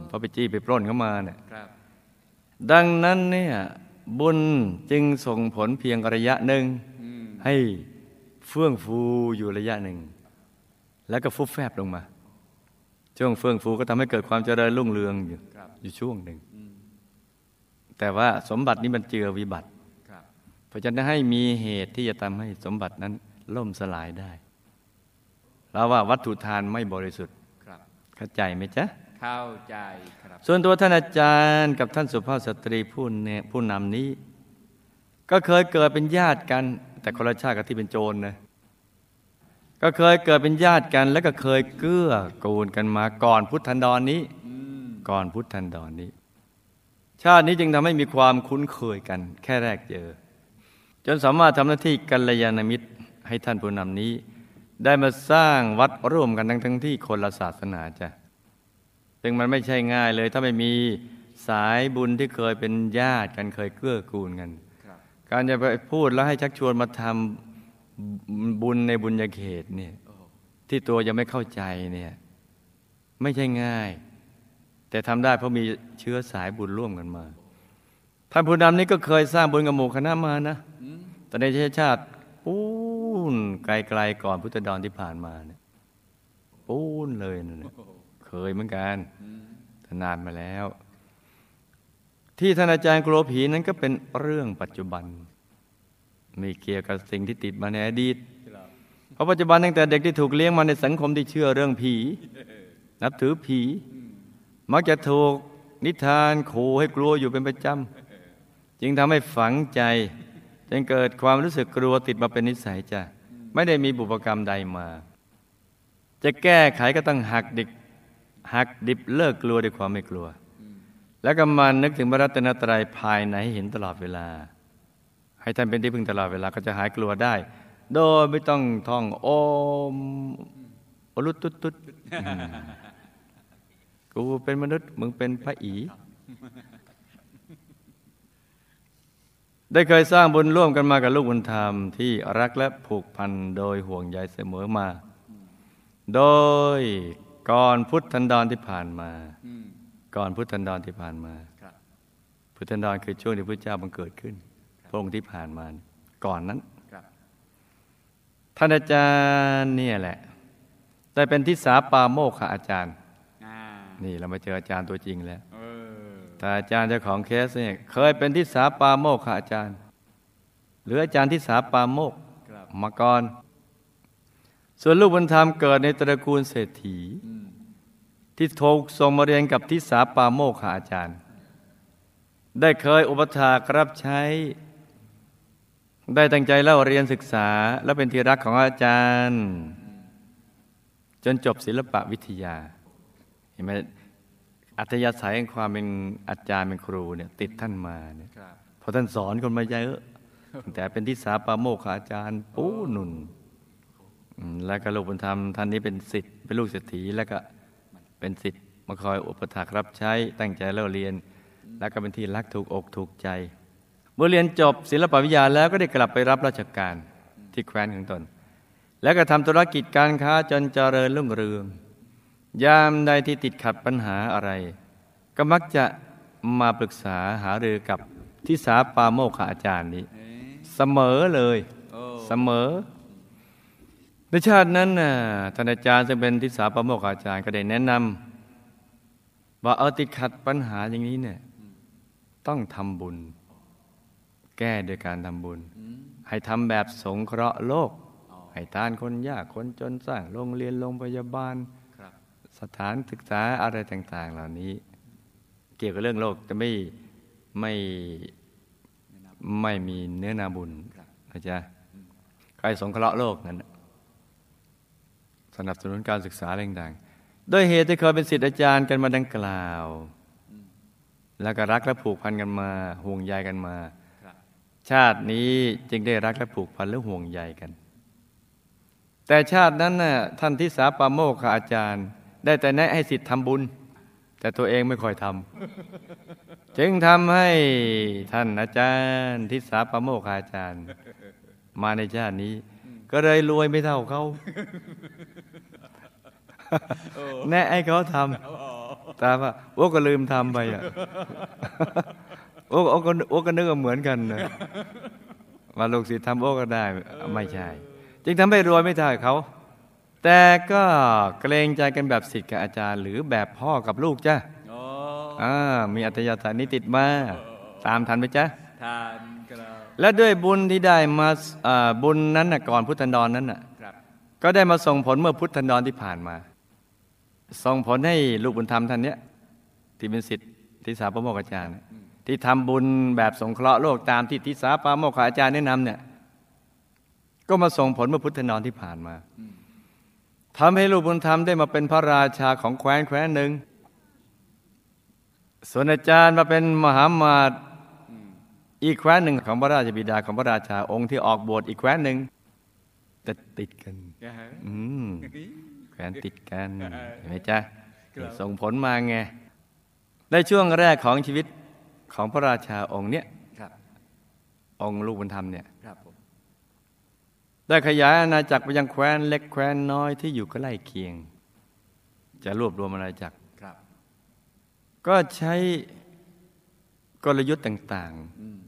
เพราะไปจี้ไปปล้นเข้ามาเนี่ยดังนั้นเนี่ยบุญจึงส่งผลเพียงระยะหนึ่งให้เฟื่องฟูอยู่ระยะหนึ่งแล้วก็ฟุบแฟบลงมาช่วงเฟื่องฟูก็ทำให้เกิดความเจริญรุ่งเรืองอยู่ช่วงหนึ่งแต่ว่าสมบัตินี้มันเจือวิบัติเพราะฉะนั้นให้มีเหตุที่จะทำให้สมบัตินั้นล่มสลายได้แล้วว่าวัตถุทานไม่บริสุทธิ์เข้าใจไหมจ๊ะเข้าใจครับส่วนตัวท่านอาจารย์กับท่านสุภาพสตรีผู้นำนี้ก็เคยเกิดเป็นญาติกันแต่คนละชาติกับที่เป็นโจรนะก็เคยเกิดเป็นญาติกันแล้วก็เคยเกื้อกูลกันมาก่อนพุทธันดรนี้ชาตินี้จึงทำให้มีความคุ้นเคยกันแค่แรกเจอจนสามารถทำหน้าที่กัลยาณมิตรให้ท่านผู้นำนี้ได้มาสร้างวัดร่วมกันทั้งที่คนละศาสนาจ้ะซึ่งมันไม่ใช่ง่ายเลยถ้าไม่มีสายบุญที่เคยเป็นญาติกันเคยเกื้อกูลกันการจะไปพูดแล้วให้ชักชวนมาทำบุญในบุญญาเขตเนี่ยที่ตัวยังไม่เข้าใจเนี่ยไม่ใช่ง่ายแต่ทำได้เพราะมีเชื้อสายบุญร่วมกันมาท่านผู้นำนี้ก็เคยสร้างบุญกับหมู่คณะมานะแต่ในชาติปูนไกลๆก่อนพุทธดรที่ผ่านมาเนี่ยปูนเลยนะเคยเหมือนกันนานมาแล้วที่ท่านอาจารย์กลัวผีนั้นก็เป็นเรื่องปัจจุบันไม่เกี่ยวกับสิ่งที่ติดมาในอดีตเพราะปัจจุบันตั้งแต่เด็กที่ถูกเลี้ยงมาในสังคมที่เชื่อเรื่องผีนับถือผีมักจะถูกนิทานขู่ให้กลัวอยู่เป็นประจำจึงทำให้ฝังใจจนเกิดความรู้สึกกลัวติดมาเป็นนิสัยจ้ะไม่ได้มีบุพกรรมใดมาจะแก้ไขก็ต้องหักดิบเลิกกลัวด้วยความไม่กลัวแล้วก็มานึกถึงพระรัตนตรัยภายในให้เห็นตลอดเวลาให้ท่านเป็นที่พึ่งตลอดเวลาก็จะหายกลัวได้โดยไม่ต้องท่องโอมอลุตุตุกูเป็นมนุษย์มึงเป็นพระอีได้เคยสร้างบุญร่วมกันมากับลูกบุญธรรมที่รักและผูกพันโดยห่วงใยเสมอมาโดยก่อนพุทธันดรที่ผ่านมาพุทธันดรคือช่วงที่พระเจ้าบังเกิดขึ้นพระองค์ที่ผ่านมาก่อนนั้นท่านอาจารย์เนี่ยแหละได้เป็นทิสาปาโมกขอาจารย์นี่เรามาเจออาจารย์ตัวจริงแล้วแต่อาจารย์เจ้าของเคสเนี่ยเคยเป็นทิสาปาโมกขอาจารย์หรืออาจารย์ทิสาปาโมกมาก่อนส่วนลูกบุญธรรมเกิดในตระกูลเศรษฐีที่ถูกส่งมาเรียนกับทิสาปาโมกขาอาจารย์ได้เคยอุปถากรับใช้ได้ตั้งใจเล่าเรียนศึกษาและเป็นที่รักของอาจารย์จนจบศิลปวิทยาเห็นไหมอัธยาศัยของความเป็นอาจารย์เป็นครูเนี่ยติดท่านมาเนี่ยพอท่านสอนคนมาเยอะแต่เป็นทิสาปาโมกขาอาจารย์ปูหนุนและก็ลูกบุญธรรมท่านนี้เป็นศิษย์เป็นลูกเศรษฐีแล้วก็เป็นศิษย์มาคอยอุปถัมภ์รับใช้ตั้งใจเล่าเรียนแล้วก็เป็นที่รักถูกอกถูกใจเมื่อเรียนจบศิลปวิทยาแล้วก็ได้กลับไปรับราชการที่แคว้นของตนแล้วก็ทำธุรกิจการค้าจนเจริญรุ่งเรือง ยามใดที่ติดขัดปัญหาอะไรก็มักจะมาปรึกษาหารือกับทิสาปาโมกขอาจารย์นี้เสมอเลยเสมอในชาตินั้นท่านอาจารย์จะเป็นทิสาปาโมกขอาจารย์ก็ได้แนะนำว่าติดขัดปัญหาอย่างนี้เนี่ยต้องทำบุญแก้โดยการทำบุญให้ทำแบบสงเคราะห์โลกให้ทานคนยากคนจนสร้างโรงเรียนโรงพยาบาลสถานศึกษาอะไรต่างๆเหล่านี้เกี่ยวกับเรื่องโลกจะไม่มีเนื้อนาบุญนะจ๊ะใครสงเคราะห์โลกนั้นสนับสนุนการศึกษาต่างๆโดยเหตุที่เคยเป็นศิษย์อาจารย์กันมาดังกล่าวแล้วก็รักและผูกพันกันมาห่วงใยกันมาชาตินี้จึงได้รักและผูกพันและห่วงใยกันแต่ชาตินั้นน่ะท่านทิสาปาโมกขอาจารย์ได้แต่แนะให้ศิษย์ทำบุญแต่ตัวเองไม่ค่อยทำจึงทำให้ท่านอาจารย์ทิสาปาโมกขอาจารย์มาในชาตินี้ก็เลยรวยไม่เท่าเขาแนะให้เขาทำแต่ว่าโอ้ก็ลืมทำไปอ่ะโอ้ก็นึกเหมือนกันนะว่าลูกศิษย์ทำโอ้ก็ได้ไม่ใช่จึงทำให้รวยไม่เท่าเขาแต่ก็เกรงใจกันแบบศิษย์กับอาจารย์หรือแบบพ่อกับลูกจ้ะมีอัธยาศัยนี้ติดมาตามทันไหมจ๊ะทันครับและด้วยบุญที่ได้มาบุญนั้นนะก่อนพุทธันดรนั้นน่ะก็ได้มาส่งผลเมื่อพุทธันดรที่ผ่านมาส่งผลให้ลูกบุญธรรมท่านเนี้ยที่เป็นศิษย์ทิสาปาโมกขอาจารย์ที่ทำบุญแบบสงเคราะห์โลกตามที่ทิสาปาโมกขอาจารย์แนะนำเนี่ยก็มาส่งผลเมื่อพุทธันดรที่ผ่านมาทำให้ลูกบุญธรรมได้มาเป็นพระราชาของแคว้นหนึ่งส่วนอาจารย์มาเป็นมหามาตย์อีกแคว้นหนึ่งของพระราชบิดาของพระราชาองค์ที่ออกบวชอีกแคว้นหนึ่งแต่ติดกันแคว้นติดกันเห็นไหมจ๊ะส่งผลมาไงในช่วงแรกของชีวิตของพระราชาองค์เนี้ยองค์ลูกบุญธรรมเนี่ยได้ขยายอาณาจักรไปยังแคว้นเล็กแคว้นน้อยที่อยู่ใกล้เคียงจะรวบรวมอาณาจักรก็ใช้กลยุทธ์ต่าง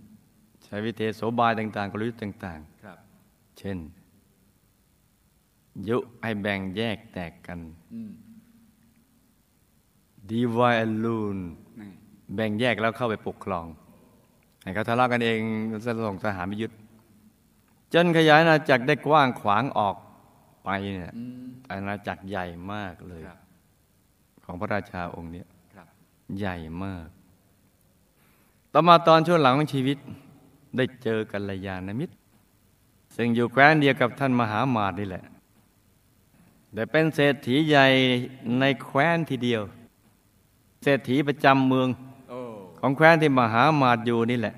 ๆใช้วิธีโสบายต่างๆกลยุทธ์ต่างๆเช่นยุให้แบ่งแยกแตกกันdivide and ruleแบ่งแยกแล้วเข้าไปปกครองให้เขาทะเลาะกันเองจะส่งทหารไปยึดจนขยายอาณาจักรได้กว้างขวางออกไปเนี่ยอาณาจักรใหญ่มากเลยของพระราชาองค์นี้ใหญ่มากต่อมาตอนช่วงหลังของชีวิตได้เจอกัลยาณมิตรซึ่งอยู่แคว้นเดียวกับท่านมหามาตย์นี่แหละได้เป็นเศรษฐีใหญ่ในแคว้นทีเดียวเศรษฐีประจำเมืองของแคว้นที่มหามาตย์อยู่นี่แหละ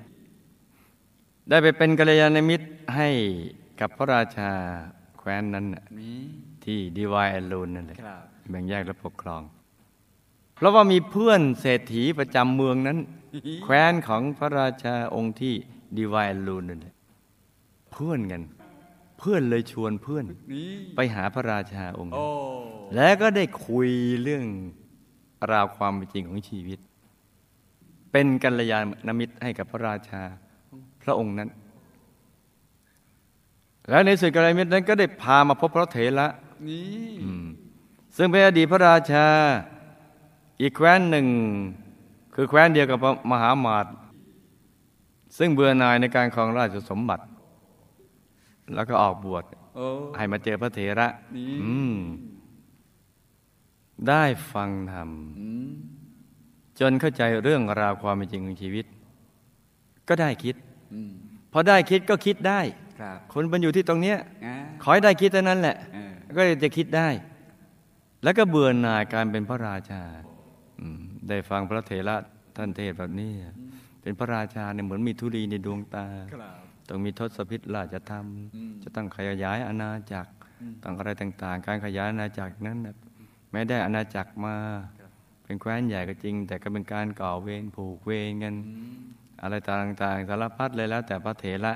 ได้ไปเป็นกัลยาณมิตรให้กับพระราชาแคว้นนั้นที่ดีวายแอนลูนนั่นแหละแบ่งแยกและปกครองเพราะว่ามีเพื่อนเศรษฐีประจำเมืองนั้นแคว้นของพระราชาองค์ที่ดีวายแอนลูนนั่นแหละเพื่อนกันเพื่อนเลยชวนเพื่อนไปหาพระราชาองค์แล้วก็ได้คุยเรื่องราวความเป็นจริงของชีวิตเป็นกัลยาณมิตรให้กับพระราชาพระองค์นั้นแล้วในสุดกัลยาณมิตรนั้นก็ได้พามาพบพระเถระซึ่งเป็นอดีตพระราชาอีกแคว้นหนึ่งคือแคว้นเดียวกับมหามาตย์ซึ่งเบื่อหน่ายในการครองราชสมบัติแล้วก็ออกบวชให้มาเจอพระเถระได้ฟังธรรมจนเข้าใจเรื่องราวความเป็นจริงของชีวิตก็ได้คิดพอได้คิดก็คิดได้คนมันอยู่ที่ตรงเนี้ยขอให้ได้คิดเท่านั้นแหละก็จะคิดได้แล้วก็เบื่อหน่ายการเป็นพระราชาได้ฟังพระเถระท่านเทศแบบนี้เป็นพระราชาเนี่ยเหมือนมีธุลีในดวงตาต้องมีทศพิธราชธรรมจะต้องขยายอาณาจักรต้องอะไรต่างๆการขยายอาณาจักรนั้นไม่ได้อาณาจักรมาเป็นแคว้นใหญ่ก็จริงแต่ก็เป็นการก่อเวรผูกเวรกันอะไรต่างๆสารพัดเลยแล้วแต่พระเถระ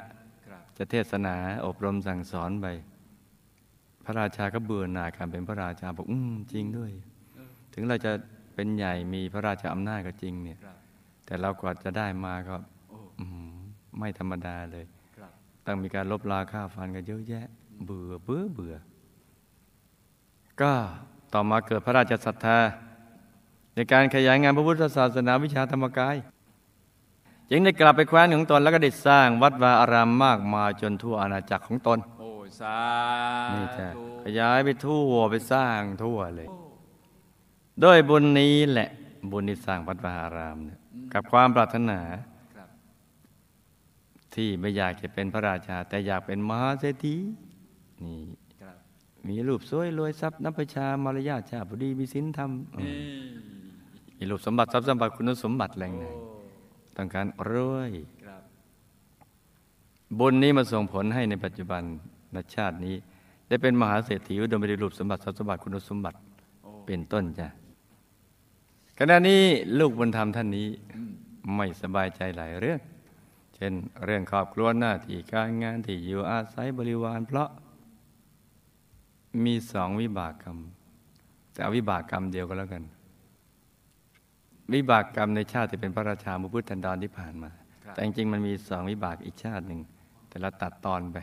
จะเทศนาอบรมสั่งสอนไปพระราชาก็เบื่อหน่ายการเป็นพระราชาบอกจริงด้วย ถึงเราจะเป็นใหญ่มีพระราชอำนาจก็จริงเนี่ยแต่เรากว่าจะได้มาก็ไม่ธรรมดาเลยต้องมีการลบลาฆ่าฟันกันเยอะแยะเบื่อเบื่อเบื่อก็ต่อมาเกิดพระราชศรัทธาในการขยายงานพระพุทธศาสนาวิชาธรรมกายจึงได้กลับไปแคว้นของตนแล้วก็ได้สร้างวัดวาอารามมากมายจนทั่วอาณาจักรของตนนี่จ้ะขยายไปทั่วไปสร้างทั่วเลยด้วยบุญนี้แหละบุญที่สร้างวัดวาอารามเนี่ยกับความปรารถนาที่ไม่อยากจะเป็นพระราชาแต่อยากเป็นมหาเศรษฐีนี่มีรูปสวยรวยทรัพย์นับประชามารยาชาบุรีมีศีลธรรมมีรูปสมบัติทรัพย์สมบัติคุณสมบัติแรงไหนต้องการรวยบุญนี้มาส่งผลให้ในปัจจุบันในชาตินี้ได้เป็นมหาเศรษฐีอุดมไปด้วยรูปสมบัติทรัพย์สมบัติคุณสมบัติเป็นต้นจ้ะขณะนี้ลูกบุญธรรมท่านนี้ไม่สบายใจหลายเรื่องเช่นเรื่องครอบครัวหน้าที่การงานที่อยู่อาศัยบริวารเพราะมีสองวิบากกรรมแต่เอาวิบากกรรมเดียวก็แล้วกันวิบากกรรมในชาติที่เป็นพระราชามุพุทธันดรที่ผ่านมาแต่จริงๆมันมีสองวิบากอีกชาติหนึ่งแต่เราตัดตอนไป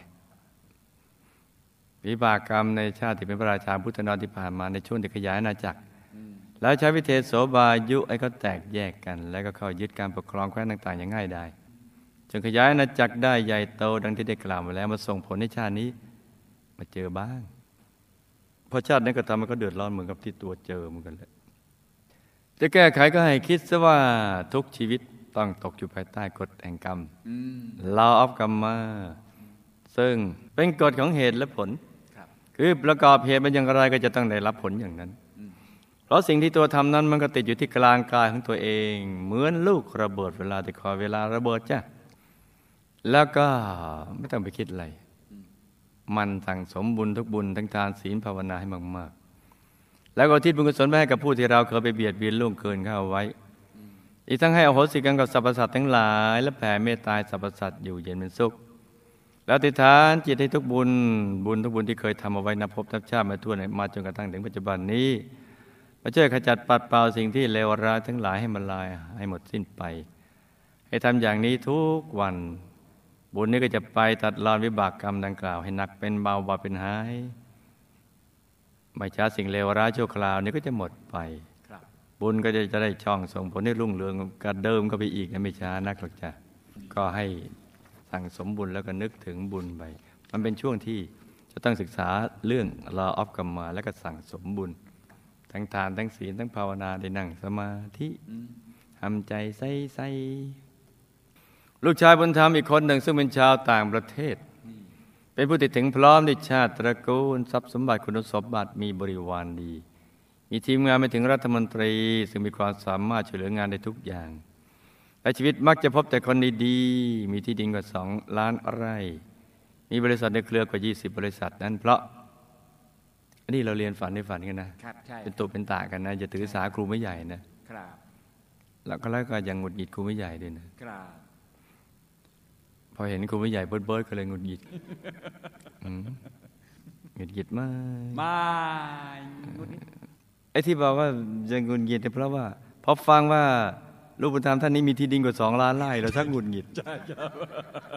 วิบากกรรมในชาติที่เป็นพระราชาพุทธนรที่ผ่านมาในช่วงที่ขยายอาณาจักรแล้วใช้วิเทศโสบายุไอ้ก็แตกแยกกันแล้วก็เข้ายึดการปกครองแคว้นต่างๆอย่างง่ายดายจนขยายอาณาจักรได้ใหญ่โตดังที่ได้กล่าวมาแล้วมาส่งผลในชาตินี้มาเจอบ้างพอชาตินั้นก็ทำมันก็เดือดร้อนเหมือนกับที่ตัวเจอเหมือนกันเลยจะแก้ไขก็ให้คิดซะว่าทุกชีวิตต้องตกอยู่ภายใต้กฎแห่งกรรมlaw of karmaซึ่งเป็นกฎของเหตุและผลคือประกอบเหตุเป็นอย่างไรก็จะต้องได้รับผลอย่างนั้นเพราะสิ่งที่ตัวทำนั้นมันก็ติดอยู่ที่กลางกายของตัวเองเหมือนลูกระเบิดเวลาที่คอยเวลาระเบิดจ้ะแล้วก็ไม่ต้องไปคิดอะไรมันสั่งสมบุญทุกบุญทั้งทานศีลภาวนาให้มากๆแล้วก็ทิศบุญกุศลไปให้กับผู้ที่เราเคยไปเบียดเบียนล่วงเกินเข้าไว้อีกทั้งให้อโหสิกรรมกับสรรพสัตว์ทั้งหลายและแผ่เมตตาสรรพสัตว์อยู่เย็นเป็นสุขแล้วติฐานจิตให้ทุกบุญที่เคยทำเอาไว้นับพบนับชาติมาทั่วมาจนกระทั่งถึงปัจจุบันนี้มาช่วยขจัดปัดเป่าสิ่งที่เลวร้ายทั้งหลายให้มันลายให้หมดสิ้นไปให้ทำอย่างนี้ทุกวันบุญนี้ก็จะไปตัดรอนวิบากกรรมดังกล่าวให้หนักเป็นเบาเบาเป็นหายไม่ช้าสิ่งเลวร้ายชั่วคราวนี้ก็จะหมดไปบุญก็จะได้ช่องส่งผลให้รุ่งเรืองกระเดิมก็ไปอีกนะไม่ช้านักหรอกจ้ะก็ให้สั่งสมบุญแล้วก็นึกถึงบุญไปมันเป็นช่วงที่จะต้องศึกษาเรื่องlaw of karmaแล้วก็สั่งสมบุญทั้งทานทั้งศีลทั้งภาวนาได้นั่งสมาธิทำใจใส่ๆลูกชายบุญธรรมอีกคนหนึ่งซึ่งเป็นชาวต่างประเทศเป็นผู้ติดถึงพร้อมด้วยชาติตระกูลทรัพย์สมบัติคุณสมบัติมีบริวารดีมีทีมงานไปถึงรัฐมนตรีซึ่งมีความสามารถช่วยเหลืองานได้ทุกอย่างและชีวิตมักจะพบแต่คนดีๆมีที่ดินกว่า2 ล้านไร่มีบริษัทในเครือกว่า20 บริษัทนั้นเพราะนี่เราเรียนฝันในฝันกันนะเป็นตัวเป็นตากันนะจะถือสาครูไม่ใหญ่นะแล้วก็ยังหงุดหงิดครูไม่ใหญ่ด้วยนะพอเห็นครูไม่ใหญ่เบิดๆก็เลยหงุดหงิดหงุดหงิดมากไม่ไอ้ที่บอกว่าจะหงุดหงิดเนี่ยเพราะว่าพอฟังว่าลูกบุญธรรมท่านนี้มีที่ดินกว่า2 ล้านไร่เราชักหงุดหงิด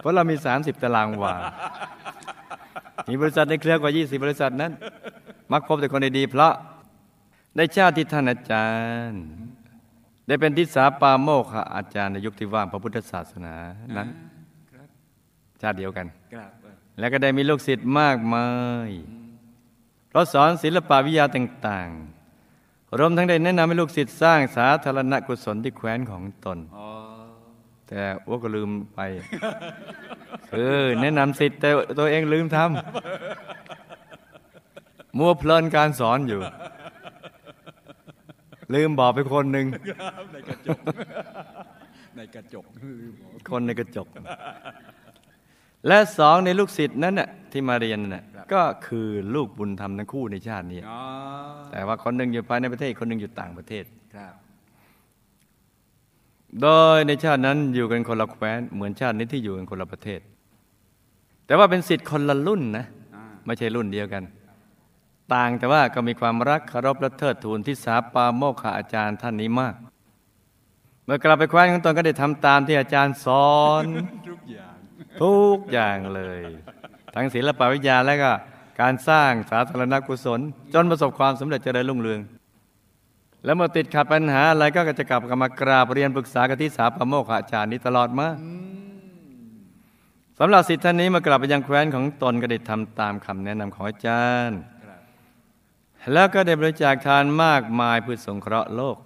เพราะเรามี30 ตารางวามีบริษัทในเครือกว่า20 บริษัทนั้นมักพบแต่คนดีเพราะในชาติที่ท่านอาจารย์ได้เป็นทิสาปาโมกขอาจารย์ในยุคที่ว่างพระพุทธศาสนานั้นชาติเดียวกันแล้วก็ได้มีลูกศิษย์มากมายเพราะสอนศิลปวิทยาต่างๆรวมทั้งได้แนะนำให้ลูกศิษย์สร้างสาธารณกุศลที่แคว้นของตนแต่ว่าก็ลืมไปคือแนะนำศิษย์แต่ตัวเองลืมทำมัวเพลินการสอนอยู่ลืมบอกไปคนหนึ่งในกระจกคนในกระจกและสองในลูกศิษย์นั้นน่ะที่มาเรียนน่ะก็คือลูกบุญธรรมทั้งคู่ในชาตินี้แต่ว่าคนหนึ่งอยู่ภายในประเทศคนหนึ่งอยู่ต่างประเทศโดยในชาตินั้นอยู่กันคนละแคว้นเหมือนชาตินี้ที่อยู่กันคนละประเทศแต่ว่าเป็นศิษย์คนละรุ่นนะไม่ใช่รุ่นเดียวกัน ต่างแต่ว่าก็มีความรักเคารพและเทิดทูนทิสาปาโมคขาอาจารย์ท่านนี้มากเมื่อกลับไปแคว้นของตนก็ได้ทำตามที่อาจารย์สอนทุกอย่างเลยทั้งศิลปวิทยาและก็การสร้างสาธารณกุศลจนประสบความสำเร็จเจริญรุ่งเรืองแล้วเมื่อติดขัดปัญหาอะไรก็จะกลับมากราบเรียนปรึกษากับทิสาปาโมคขาอาจารย์นี้ตลอดมาสำหรับศิษย์ท่านนี้มากลับไปยังแคว้นของตนก็ได้ทำตามคำแนะนำของอาจารย์แล้วก็ได้บริจาคทานมากมายเพื่อสงเคราะห์โลก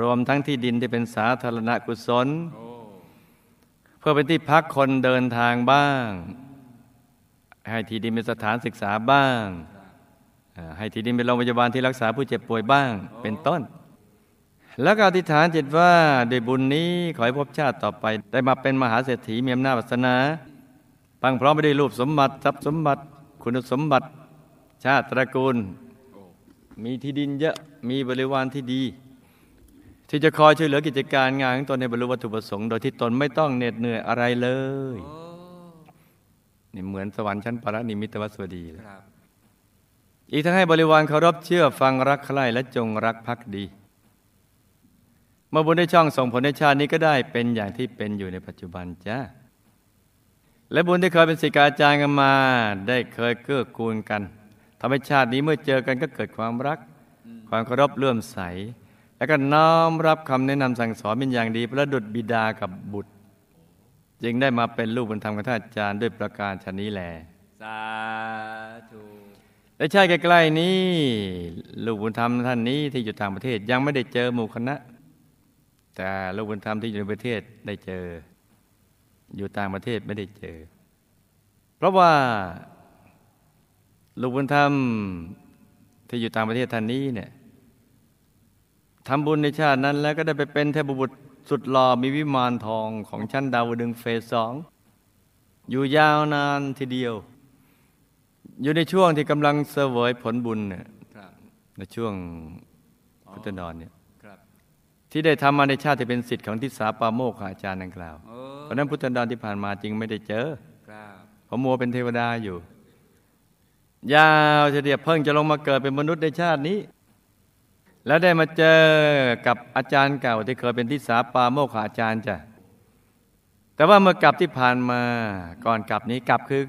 รวมทั้งที่ดินที่เป็นสาธารณกุศลเพื่อเป็นที่พักคนเดินทางบ้างให้ที่ดินเป็นสถานศึกษาบ้างให้ที่ดินเป็นโรงพยาบาลที่รักษาผู้เจ็บป่วยบ้างเป็นต้นแล้วก็อธิษฐานจิตว่าด้วยบุญนี้ขอให้ภพชาติต่อไปได้มาเป็นมหาเศรษฐีมีอำนาจวาสนาพังพร้อมไปด้วยรูปสมบัติทรัพย์สมบัติคุณสมบัติชาติตระกูลมีที่ดินเยอะมีบริวารที่ดีที่จะคอยช่วยเหลือกิจการงานของตนในบรรลุวัตถุประสงค์โดยที่ตนไม่ต้องเหน็ดเหนื่อยอะไรเลยนี่เหมือนสวรรค์ชั้นปรนิมิตวสวดีเลยอีกทั้งให้บริวารเคารพเชื่อฟังรักใคร่และจงรักภักดีเมื่อบุญได้ช่องส่งผลในชาตินี้ก็ได้เป็นอย่างที่เป็นอยู่ในปัจจุบันจ้าและบุญที่เคยเป็นศิษย์อาจารย์กันมาได้เคยเกื้อกูลกันทำให้ชาตินี้เมื่อเจอกันก็เกิดความรักความเคารพเลื่อมใสแล้วก็น้อมรับคำแนะนำสั่งสอนเป็นอย่างดีประดุจบิดากับบุตรจึงได้มาเป็นลูกบุญธรรมของท่านอาจารย์ด้วยประการชนี้แลสาธุและชาติใกล้ๆนี้ลูกบุญธรรมท่านนี้ที่อยู่ต่างประเทศยังไม่ได้เจอหมู่คณะแต่ลูกบุญธรรมที่อยู่ในประเทศได้เจออยู่ต่างประเทศไม่ได้เจอเพราะว่าลูกบุญธรรมที่อยู่ต่างประเทศท่านนี้เนี่ยทำบุญในชาตินั้นแล้วก็ได้ไปเป็นเทพบุตรสุดหล่อมีวิมานทองของชั้นดาวดึงส์เฟส2อยู่ยาวนานทีเดียวอยู่ในช่วงที่กำลังเสวยผลบุญเนี่ยในช่วงพุทธนอนเนี่ยที่ได้ทำมาในชาติที่เป็นศิษย์ของทิสาปาโมคขาอาจารย์ดังกล่าวเพราะนั้นพุทธนอนที่ผ่านมาจึงไม่ได้เจอเพราะมัวเป็นเทวดาอยู่ยาวเฉลี่ยเพิ่งจะลงมาเกิดเป็นมนุษย์ในชาตินี้แล้วได้มาเจอกับอาจารย์เก่าที่เคยเป็นทิสาปาโมคขาอาจารย์จ้ะแต่ว่าเมื่อกลับที่ผ่านมาก่อนกลับนี้กลับคือ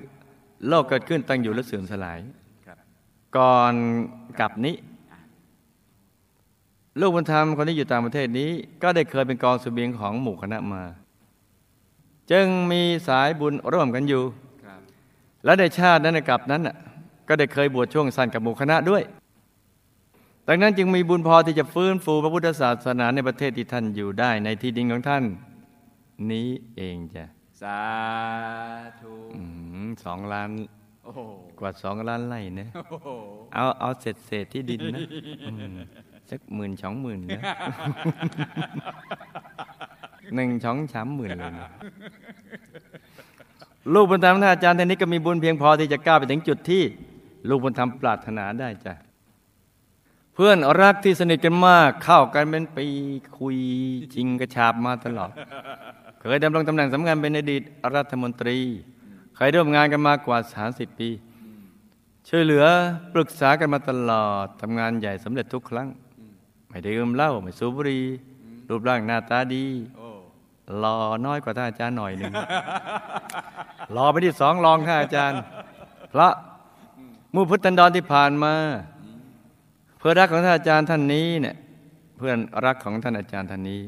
โลกเกิดขึ้นตั้งอยู่และเสื่อมสลายก่อนกลับนี้ลูกบุญธรรมคนที่อยู่ต่างประเทศนี้ก็ได้เคยเป็นกองเสบียงของหมู่คณะมาจึงมีสายบุญร่วมกันอยู่และในชาตินั้นกลับนั้นก็ได้เคยบวชช่วงสั้นกับหมู่คณะด้วยดังนั้นจึงมีบุญพอที่จะฟื้นฟูพระพุทธศาสนาในประเทศที่ท่านอยู่ได้ในที่ดินของท่านนี้เองจ้ะสาธุ2 ล้านกว่า2 ล้านไร่นะเอาเศษที่ดินนะสัก 10,000-20,000 นะ1-30,000เลยนะลูกบุญธรรมท่านอาจารย์ท่านนี้ก็มีบุญเพียงพอที่จะก้าวไปถึงจุดที่ลูกบุญธรรมปรารถนาได้จ้ะเพื่อนรักที่สนิทกันมากเข้ากันเป็นปีคุยจริงกระชาบมาตลอดเคยดำรงตำแหน่งสำคัญเป็นอดีตรัฐมนตรีเคยร่วมงานกันมากว่า30 ปีช่วยเหลือปรึกษากันมาตลอดทำงานใหญ่สำเร็จทุกครั้งไม่ดื่มเหล้าไม่สูบบุหรี่รูปร่างหน้าตาดีหล่อน้อยกว่าท่านอาจารย์หน่อยหนึ่งหล่อไปที่2รองท่านอาจารย์เพราะมู่พุทธันดรที่ผ่านมาเพื่อนรักของท่านอาจารย์ท่านนี้เนี่ยเพื่อนรักของท่านอาจารย์ท่านนี้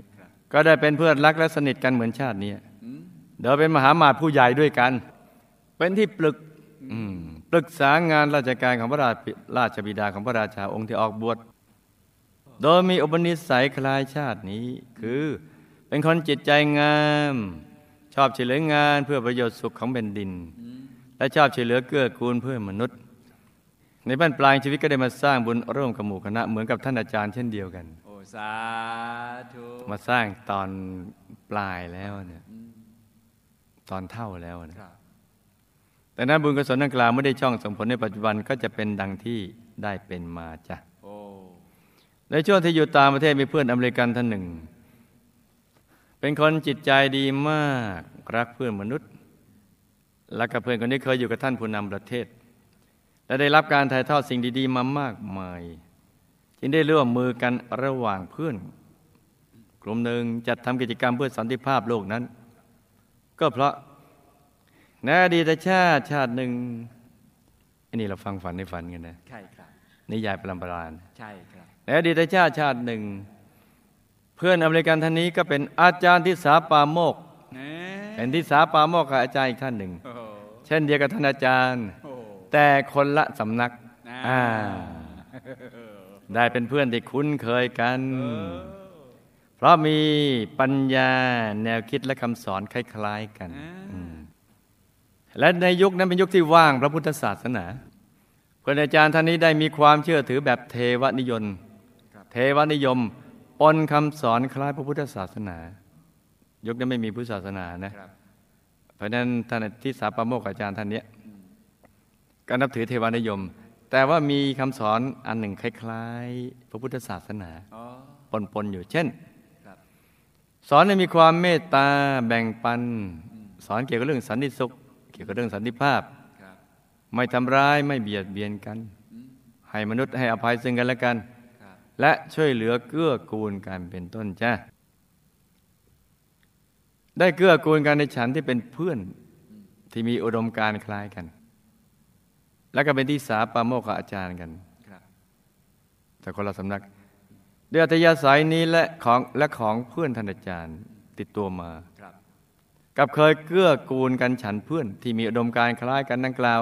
ก็ได้เป็นเพื่อนรักและสนิทกันเหมือนชาตินี้เดี๋ยวเป็นมหามาตรผู้ใหญ่ด้วยกันเป็นที่ปรึกษางานราชการของพระราชบิดาของพระราชาองค์ที่ออกบวชโดยมีอุปนิสัยคล้ายชาตินี้คือเป็นคนจิตใจงามชอบช่วยเหลืองานเพื่อประโยชน์สุขของแผ่นดินและชอบช่วยเหลือเกื้อกูลเพื่อนมนุษย์ในบ้านปลายชีวิตก็ได้มาสร้างบุญร่วมกับหมู่คณะเหมือนกับท่านอาจารย์เช่นเดียวกันโอ้สาธุมาสร้างตอนปลายแล้วเนี่ยตอนเท่าแล้วนะแต่นั้นบุญกุศลดังกล่าวไม่ได้ช่องส่งผลในปัจจุบันก็จะเป็นดังที่ได้เป็นมาจ้ะในช่วงที่อยู่ต่างประเทศมีเพื่อนอเมริกันท่านหนึ่งเป็นคนจิตใจดีมากรักเพื่อนมนุษย์และกับเพื่อนคนนี้เคยอยู่กับท่านผู้นำประเทศ และได้รับการถ่ายทอดสิ่งดีๆมามากมายจึงได้ร่วมมือกันระหว่างเพื่อนกลุ่มหนึ่งจัดทำกิจกรรมเพื่อสันติภาพโลกนั้นก็เพราะในอดีตชาติหนึ่งอันนี้เราฟังฝันในฝันกันนะใช่ครับนิยายปรัมปราณใช่ครับในอดีตชาติหนึ่งเพื่อนอเมริกันท่านนี้ก็เป็นอาจารย์ทิสาปาโมกข์เป็นทิสาปาโมกข์กับอาจารย์อีกท่านหนึ่งเช่นเดียวกับท่านอาจารย์แต่คนละสำนักได้เป็นเพื่อนที่คุ้นเคยกันเพราะมีปัญญาแนวคิดและคำสอนคล้ายๆกันและในยุคนั้นเป็นยุคที่ว่างพระพุทธศาสนาเพื่อนอาจารย์ท่านนี้ได้มีความเชื่อถือแบบเทวนิยมปนคำสอนคล้ายพระพุทธศาสนายุคนั้นไม่มีพุทธศาสนานะเพราะนั้นท่านที่สาปโมกอาจารย์ท่านนี้ก็นับถือเทวนิยมแต่ว่ามีคำสอนอันหนึ่งคล้ายๆพระพุทธศาสนาปนอยู่เช่นสอนให้มีความเมตตาแบ่งปันสอนเกี่ยวกับเรื่องสันติสุขเกี่ยวกับเรื่องสันติภาพไม่ทำร้ายไม่เบียดเบียนกันให้มนุษย์ให้อภัยซึ่งกันและกันและช่วยเหลือเกื้อกูลกันเป็นต้นจ้ะได้เกื้อกูลกันในฉันที่เป็นเพื่อนที่มีอุดมการณ์คล้ายกันและก็เป็นที่สาปาโมกขอาจารย์กันแต่คนละสำนักด้วยอัธยาศัยนี้และของเพื่อนท่านอาจารย์ติดตัวมากับเคยเกื้อกูลกันฉันเพื่อนที่มีอุดมการณ์คล้ายกันดังกล่าว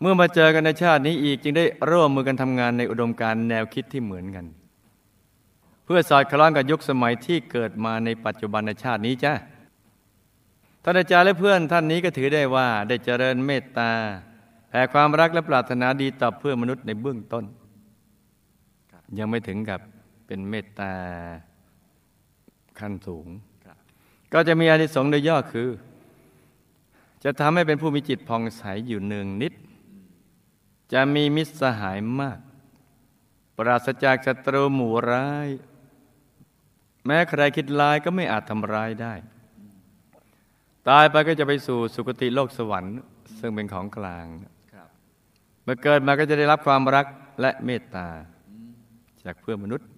เมื่อมาเจอกันในชาตินี้อีกจึงได้ร่วมมือกันทำงานในอุดมการณ์แนวคิดที่เหมือนกันเพื่อสอดคล้องกับยุคสมัยที่เกิดมาในปัจจุบันในชาตินี้จ้ะท่านอาจารย์และเพื่อนท่านนี้ก็ถือได้ว่าได้เจริญเมตตาแผ่ความรักและปรารถนาดีต่อเพื่อนมนุษย์ในเบื้องต้นยังไม่ถึงกับเป็นเมตตาขั้นสูงก็จะมีอานิสงส์โดยย่อคือจะทำให้เป็นผู้มีจิตผ่องใสอยู่เนืองนิดจะมีมิตรสหายมากปราศจากศัตรูหมู่ร้ายแม้ใครคิดร้ายก็ไม่อาจทำร้ายได้ตายไปก็จะไปสู่สุคติโลกสวรรค์ซึ่งเป็นของกลางเมื่อเกิดมาก็จะได้รับความรักและเมตตาจากเพื่อนมนุษย์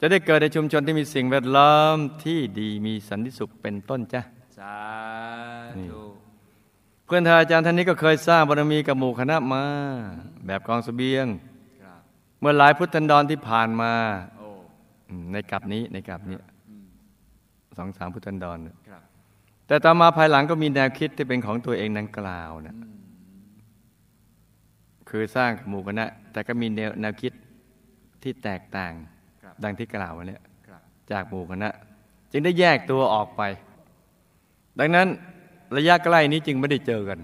จะได้เกิดในชุมชนที่มีสิ่งแวดล้อมที่ดีมีสันติสุขเป็นต้นจ้ะสาธุเพื่อนอาจารย์ท่านนี้ก็เคยสร้างบารมีกับหมู่คณะมาแบบกองเสบียงเมื่อหลายพุทธันดรที่ผ่านมาในกลับนี้ 2-3 พุทธันดรแต่ต่อมาภายหลังก็มีแนวคิดที่เป็นของตัวเองดังกล่าวนะคือสร้างหมู่คณะแต่ก็มีแนวคิดที่แตกต่างดังที่กล่าวมาเนี่ยจากหมู่คณะจึงได้แยกตัวออกไปดังนั้นระยะใกล้นี้จึงไม่ได้เจอกัน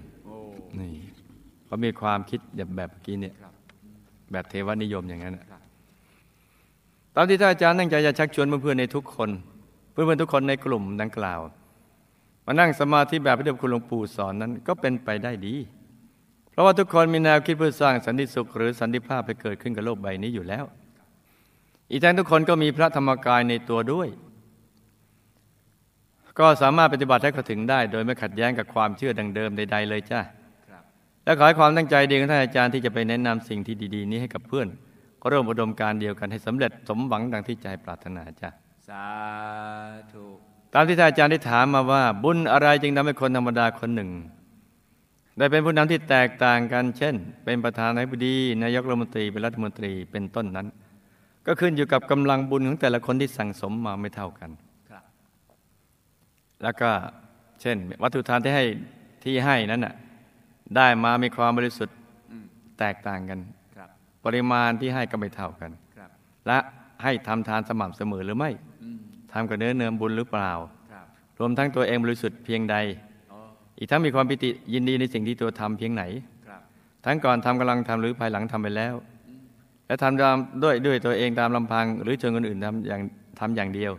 นี่เพราะมีความคิดแบบเมื่อกี้เนี่ยแบบเทวนิยมอย่างนั้นตามที่ท่านอาจารย์ตั้งใจจะชักชวนเพื่อนๆในทุกคนเพื่อนๆทุกคนในกลุ่มดังกล่าวมานั่งสมาธิแบบที่คุณหลวงปู่สอนนั้นก็เป็นไปได้ดีเพราะว่าทุกคนมีแนวคิดเพื่อสร้างสันติสุขหรือสันติภาพให้เกิดขึ้นกับโลกใบนี้อยู่แล้วอีกทั้งทุกคนก็มีพระธรรมกายในตัวด้วยก็สามารถปฏิบัติให้เข้าถึงได้โดยไม่ขัดแย้งกับความเชื่อดังเดิมใดๆเลยจ้ะและขอให้ความตั้งใจดีของท่านอาจารย์ที่จะไปแนะนำสิ่งที่ดีๆนี้ให้กับเพื่อนก็ร่วมอุดมการณ์เดียวกันให้สำเร็จสมหวังดังที่ใจปรารถนาจ้ะสาธุตามที่ท่านอาจารย์ได้ถามมาว่าบุญอะไรจึงทำให้คนธรรมดาคนหนึ่งได้เป็นผู้นำที่แตกต่างกันเช่นเป็นประธานาธิบดีนายกรัฐมนตรีเป็นรัฐมนตรีเป็นต้นนั้นก็ขึ้นอยู่กับกำลังบุญของแต่ละคนที่สั่งสมมาไม่เท่ากันแล้วก็เช่นวัตถุทานที่ให้นั้นน่ะได้มามีความบริสุทธิ์แตกต่างกันปริมาณที่ให้ก็ไม่เท่ากันและให้ทำทานสม่ำเสมอหรือไม่ทำกับเนื้อเนื้อบุญหรือเปล่ารวมทั้งตัวเองบริสุทธิ์เพียงใดอีกทั้งมีความปิติยินดีในสิ่งที่ตัวทำเพียงไหนทั้งก่อนทำกำลังทำหรือภายหลังทำไปแล้วและทำตามด้วยตัวเองตามลำพังหรือชวนคนอื่นทำอย่างเดียว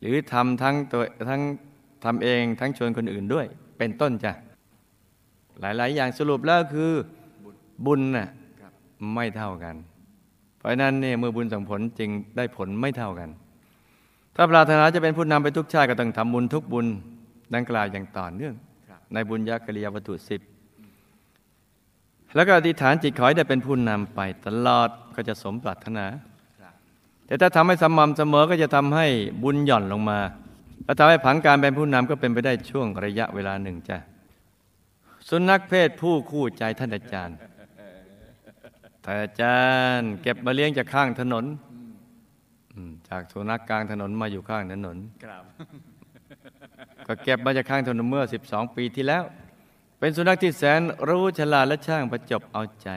หรือทำทั้งทำเองทั้งชวนคนอื่นด้วยเป็นต้นจ้ะหลายๆอย่างสรุปแล้วคือบุญน่ะไม่เท่ากันเพราะนั้นเนี่ยเมื่อบุญส่งผลจึงได้ผลไม่เท่ากันถ้าปรารถนาจะเป็นผู้นำไปทุกชาติก็ต้องทำบุญทุกบุญดังกล่าวอย่างต่อเนื่องในบุญญากริยาวัตถุ10 แล้วก็อธิษฐานจิตขอให้ได้เป็นผู้นำไปตลอดก็จะสมปรารถนาแต่ถ้าทำให้สม่ำเสมอก็จะทำให้บุญหย่อนลงมาและทำให้ผังการเป็นผู้นำก็เป็นไปได้ช่วงระยะเวลาหนึ่งจ้ะสุนัขเพศผู้คู่ใจท่านอาจารย์เก็บมาเลี้ยงจากข้างถนนจากสุนัขกลางถนนมาอยู่ข้างถนนก็เก็บมาจากข้างถนนเมื่อ12ปีที่แล้วเป็นสุนัขที่แสนรู้ฉลาดและช่างประจบเอาใจ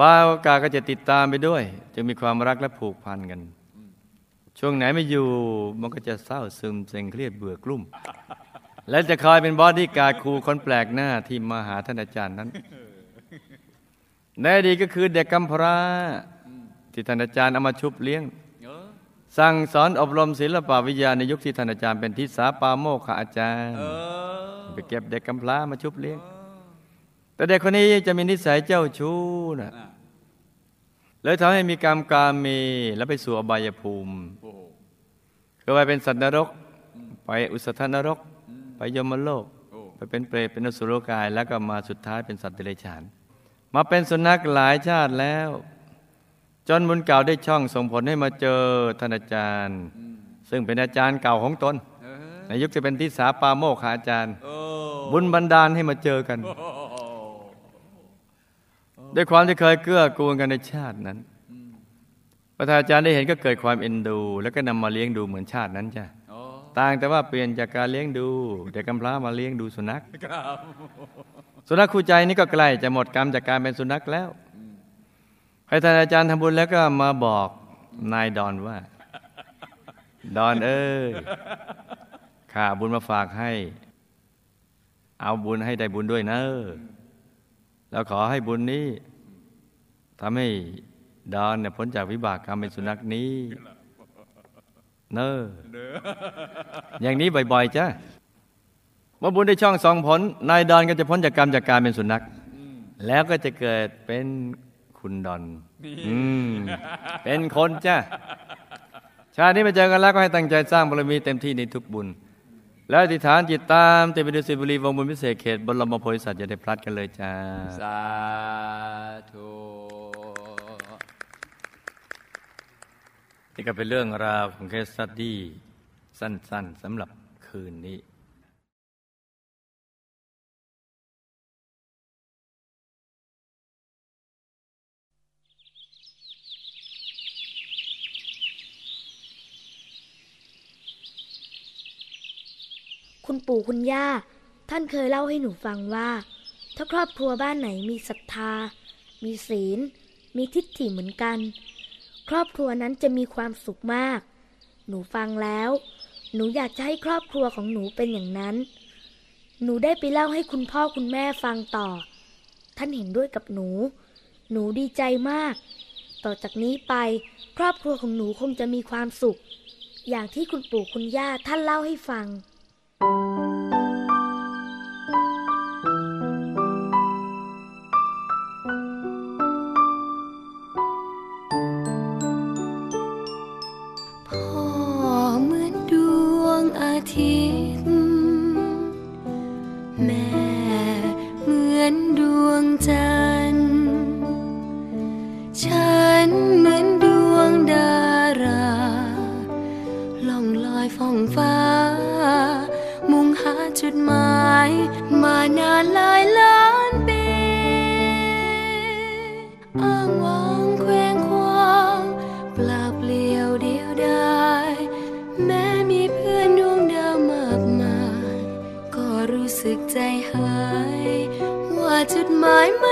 บ่าวกาก็จะติดตามไปด้วยจึงมีความรักและผูกพันกันช่วงไหนไม่อยู่มันก็จะเศร้าซึมเซ็งเครียดเบื่อกลุ่มและจะคอยเป็นบอดี้การ์ดครูคนแปลกหน้าที่มาหาท่านอาจารย์นั้นแน่ดีก็คือเด็กกำพร้าที่ท่านอาจารย์เอามาชุบเลี้ยงสั่งสอนอบรมศิลปวิทยาในยุคที่ท่านอาจารย์เป็นทิสาปาโมกขอาจารย์ไปเก็บเด็กกำพร้ามาชุบเลี้ยงแต่เด็กคนนี้จะมีนิสัยเจ้าชู้นะแล้วทำให้มีกรรมกาเมแล้วไปสู่อบายภูมิคือไปเป็นสัตว์นรกไปอุสธนรกไปยมโลกไปเป็นเปรตเป็นอสุรกายแล้วก็มาสุดท้ายเป็นสัตว์เดรัจฉานมาเป็นสุนัขหลายชาติแล้วจนบุญเก่าได้ช่องส่งผลให้มาเจอท่านอาจารย์ซึ่งเป็นอาจารย์เก่าของตนในยุคจะเป็นทิสาปาโมกขอาจารย์บุญบันดาลให้มาเจอกันด้วยความที่เคยเกื้อกูลกันในชาตินั้นพระอาจารย์ได้เห็นก็เกิดความเอ็นดูแล้วก็นำมาเลี้ยงดูเหมือนชาตินั้นจ้ะต่างแต่ว่าเปลี่ยนจากการเลี้ยงดูเด็กกำพร้ามาเลี้ยงดูสุนัขสุนัขคู่ใจนี่ก็ใกล้จะหมดกรรมจากการเป็นสุนัขแล้วให้ท่านอาจารย์ทำบุญแล้วก็มาบอกนายดอนว่าดอนเอ้ยข้าบุญมาฝากให้เอาบุญให้ได้บุญด้วยนะแล้วขอให้บุญนี้ทำให้ดอนเนี่ยพ้นจากวิบากกรรมเป็นสุนัขนี้เนออย่างนี้บ่อยๆจ้ะเมื่อบุญได้ช่องส่องผลนายดอนก็จะพ้นจากกรรมจากการเป็นสุนัขแล้วก็จะเกิดเป็นคุณดอนเป็นคนจ้ะชาตินี้มาเจอกันแล้วก็ให้ตั้งใจสร้างบารมีเต็มที่ในทุกบุญแล้วอธิษฐานจิตตามเต็มไปด้วยสิบบุรีวงบุญพิเศษเขตบรมโพธิสัตว์อย่าได้พลัดกันเลยจ้าสาธุนี่ก็เป็นเรื่องราวของเคสสตั๊ดดี้สั้นๆสำหรับคืนนี้คุณปู่คุณย่าท่านเคยเล่าให้หนูฟังว่าถ้าครอบครัวบ้านไหนมีศรัทธามีศีลมีทิฏฐิเหมือนกันครอบครัวนั้นจะมีความสุขมากหนูฟังแล้วหนูอยากจะให้ครอบครัวของหนูเป็นอย่างนั้นหนูได้ไปเล่าให้คุณพ่อคุณแม่ฟังต่อท่านเห็นด้วยกับหนูหนูดีใจมากต่อจากนี้ไปครอบครัวของหนูคงจะมีความสุขอย่างที่คุณปู่คุณย่าท่านเล่าให้ฟังMy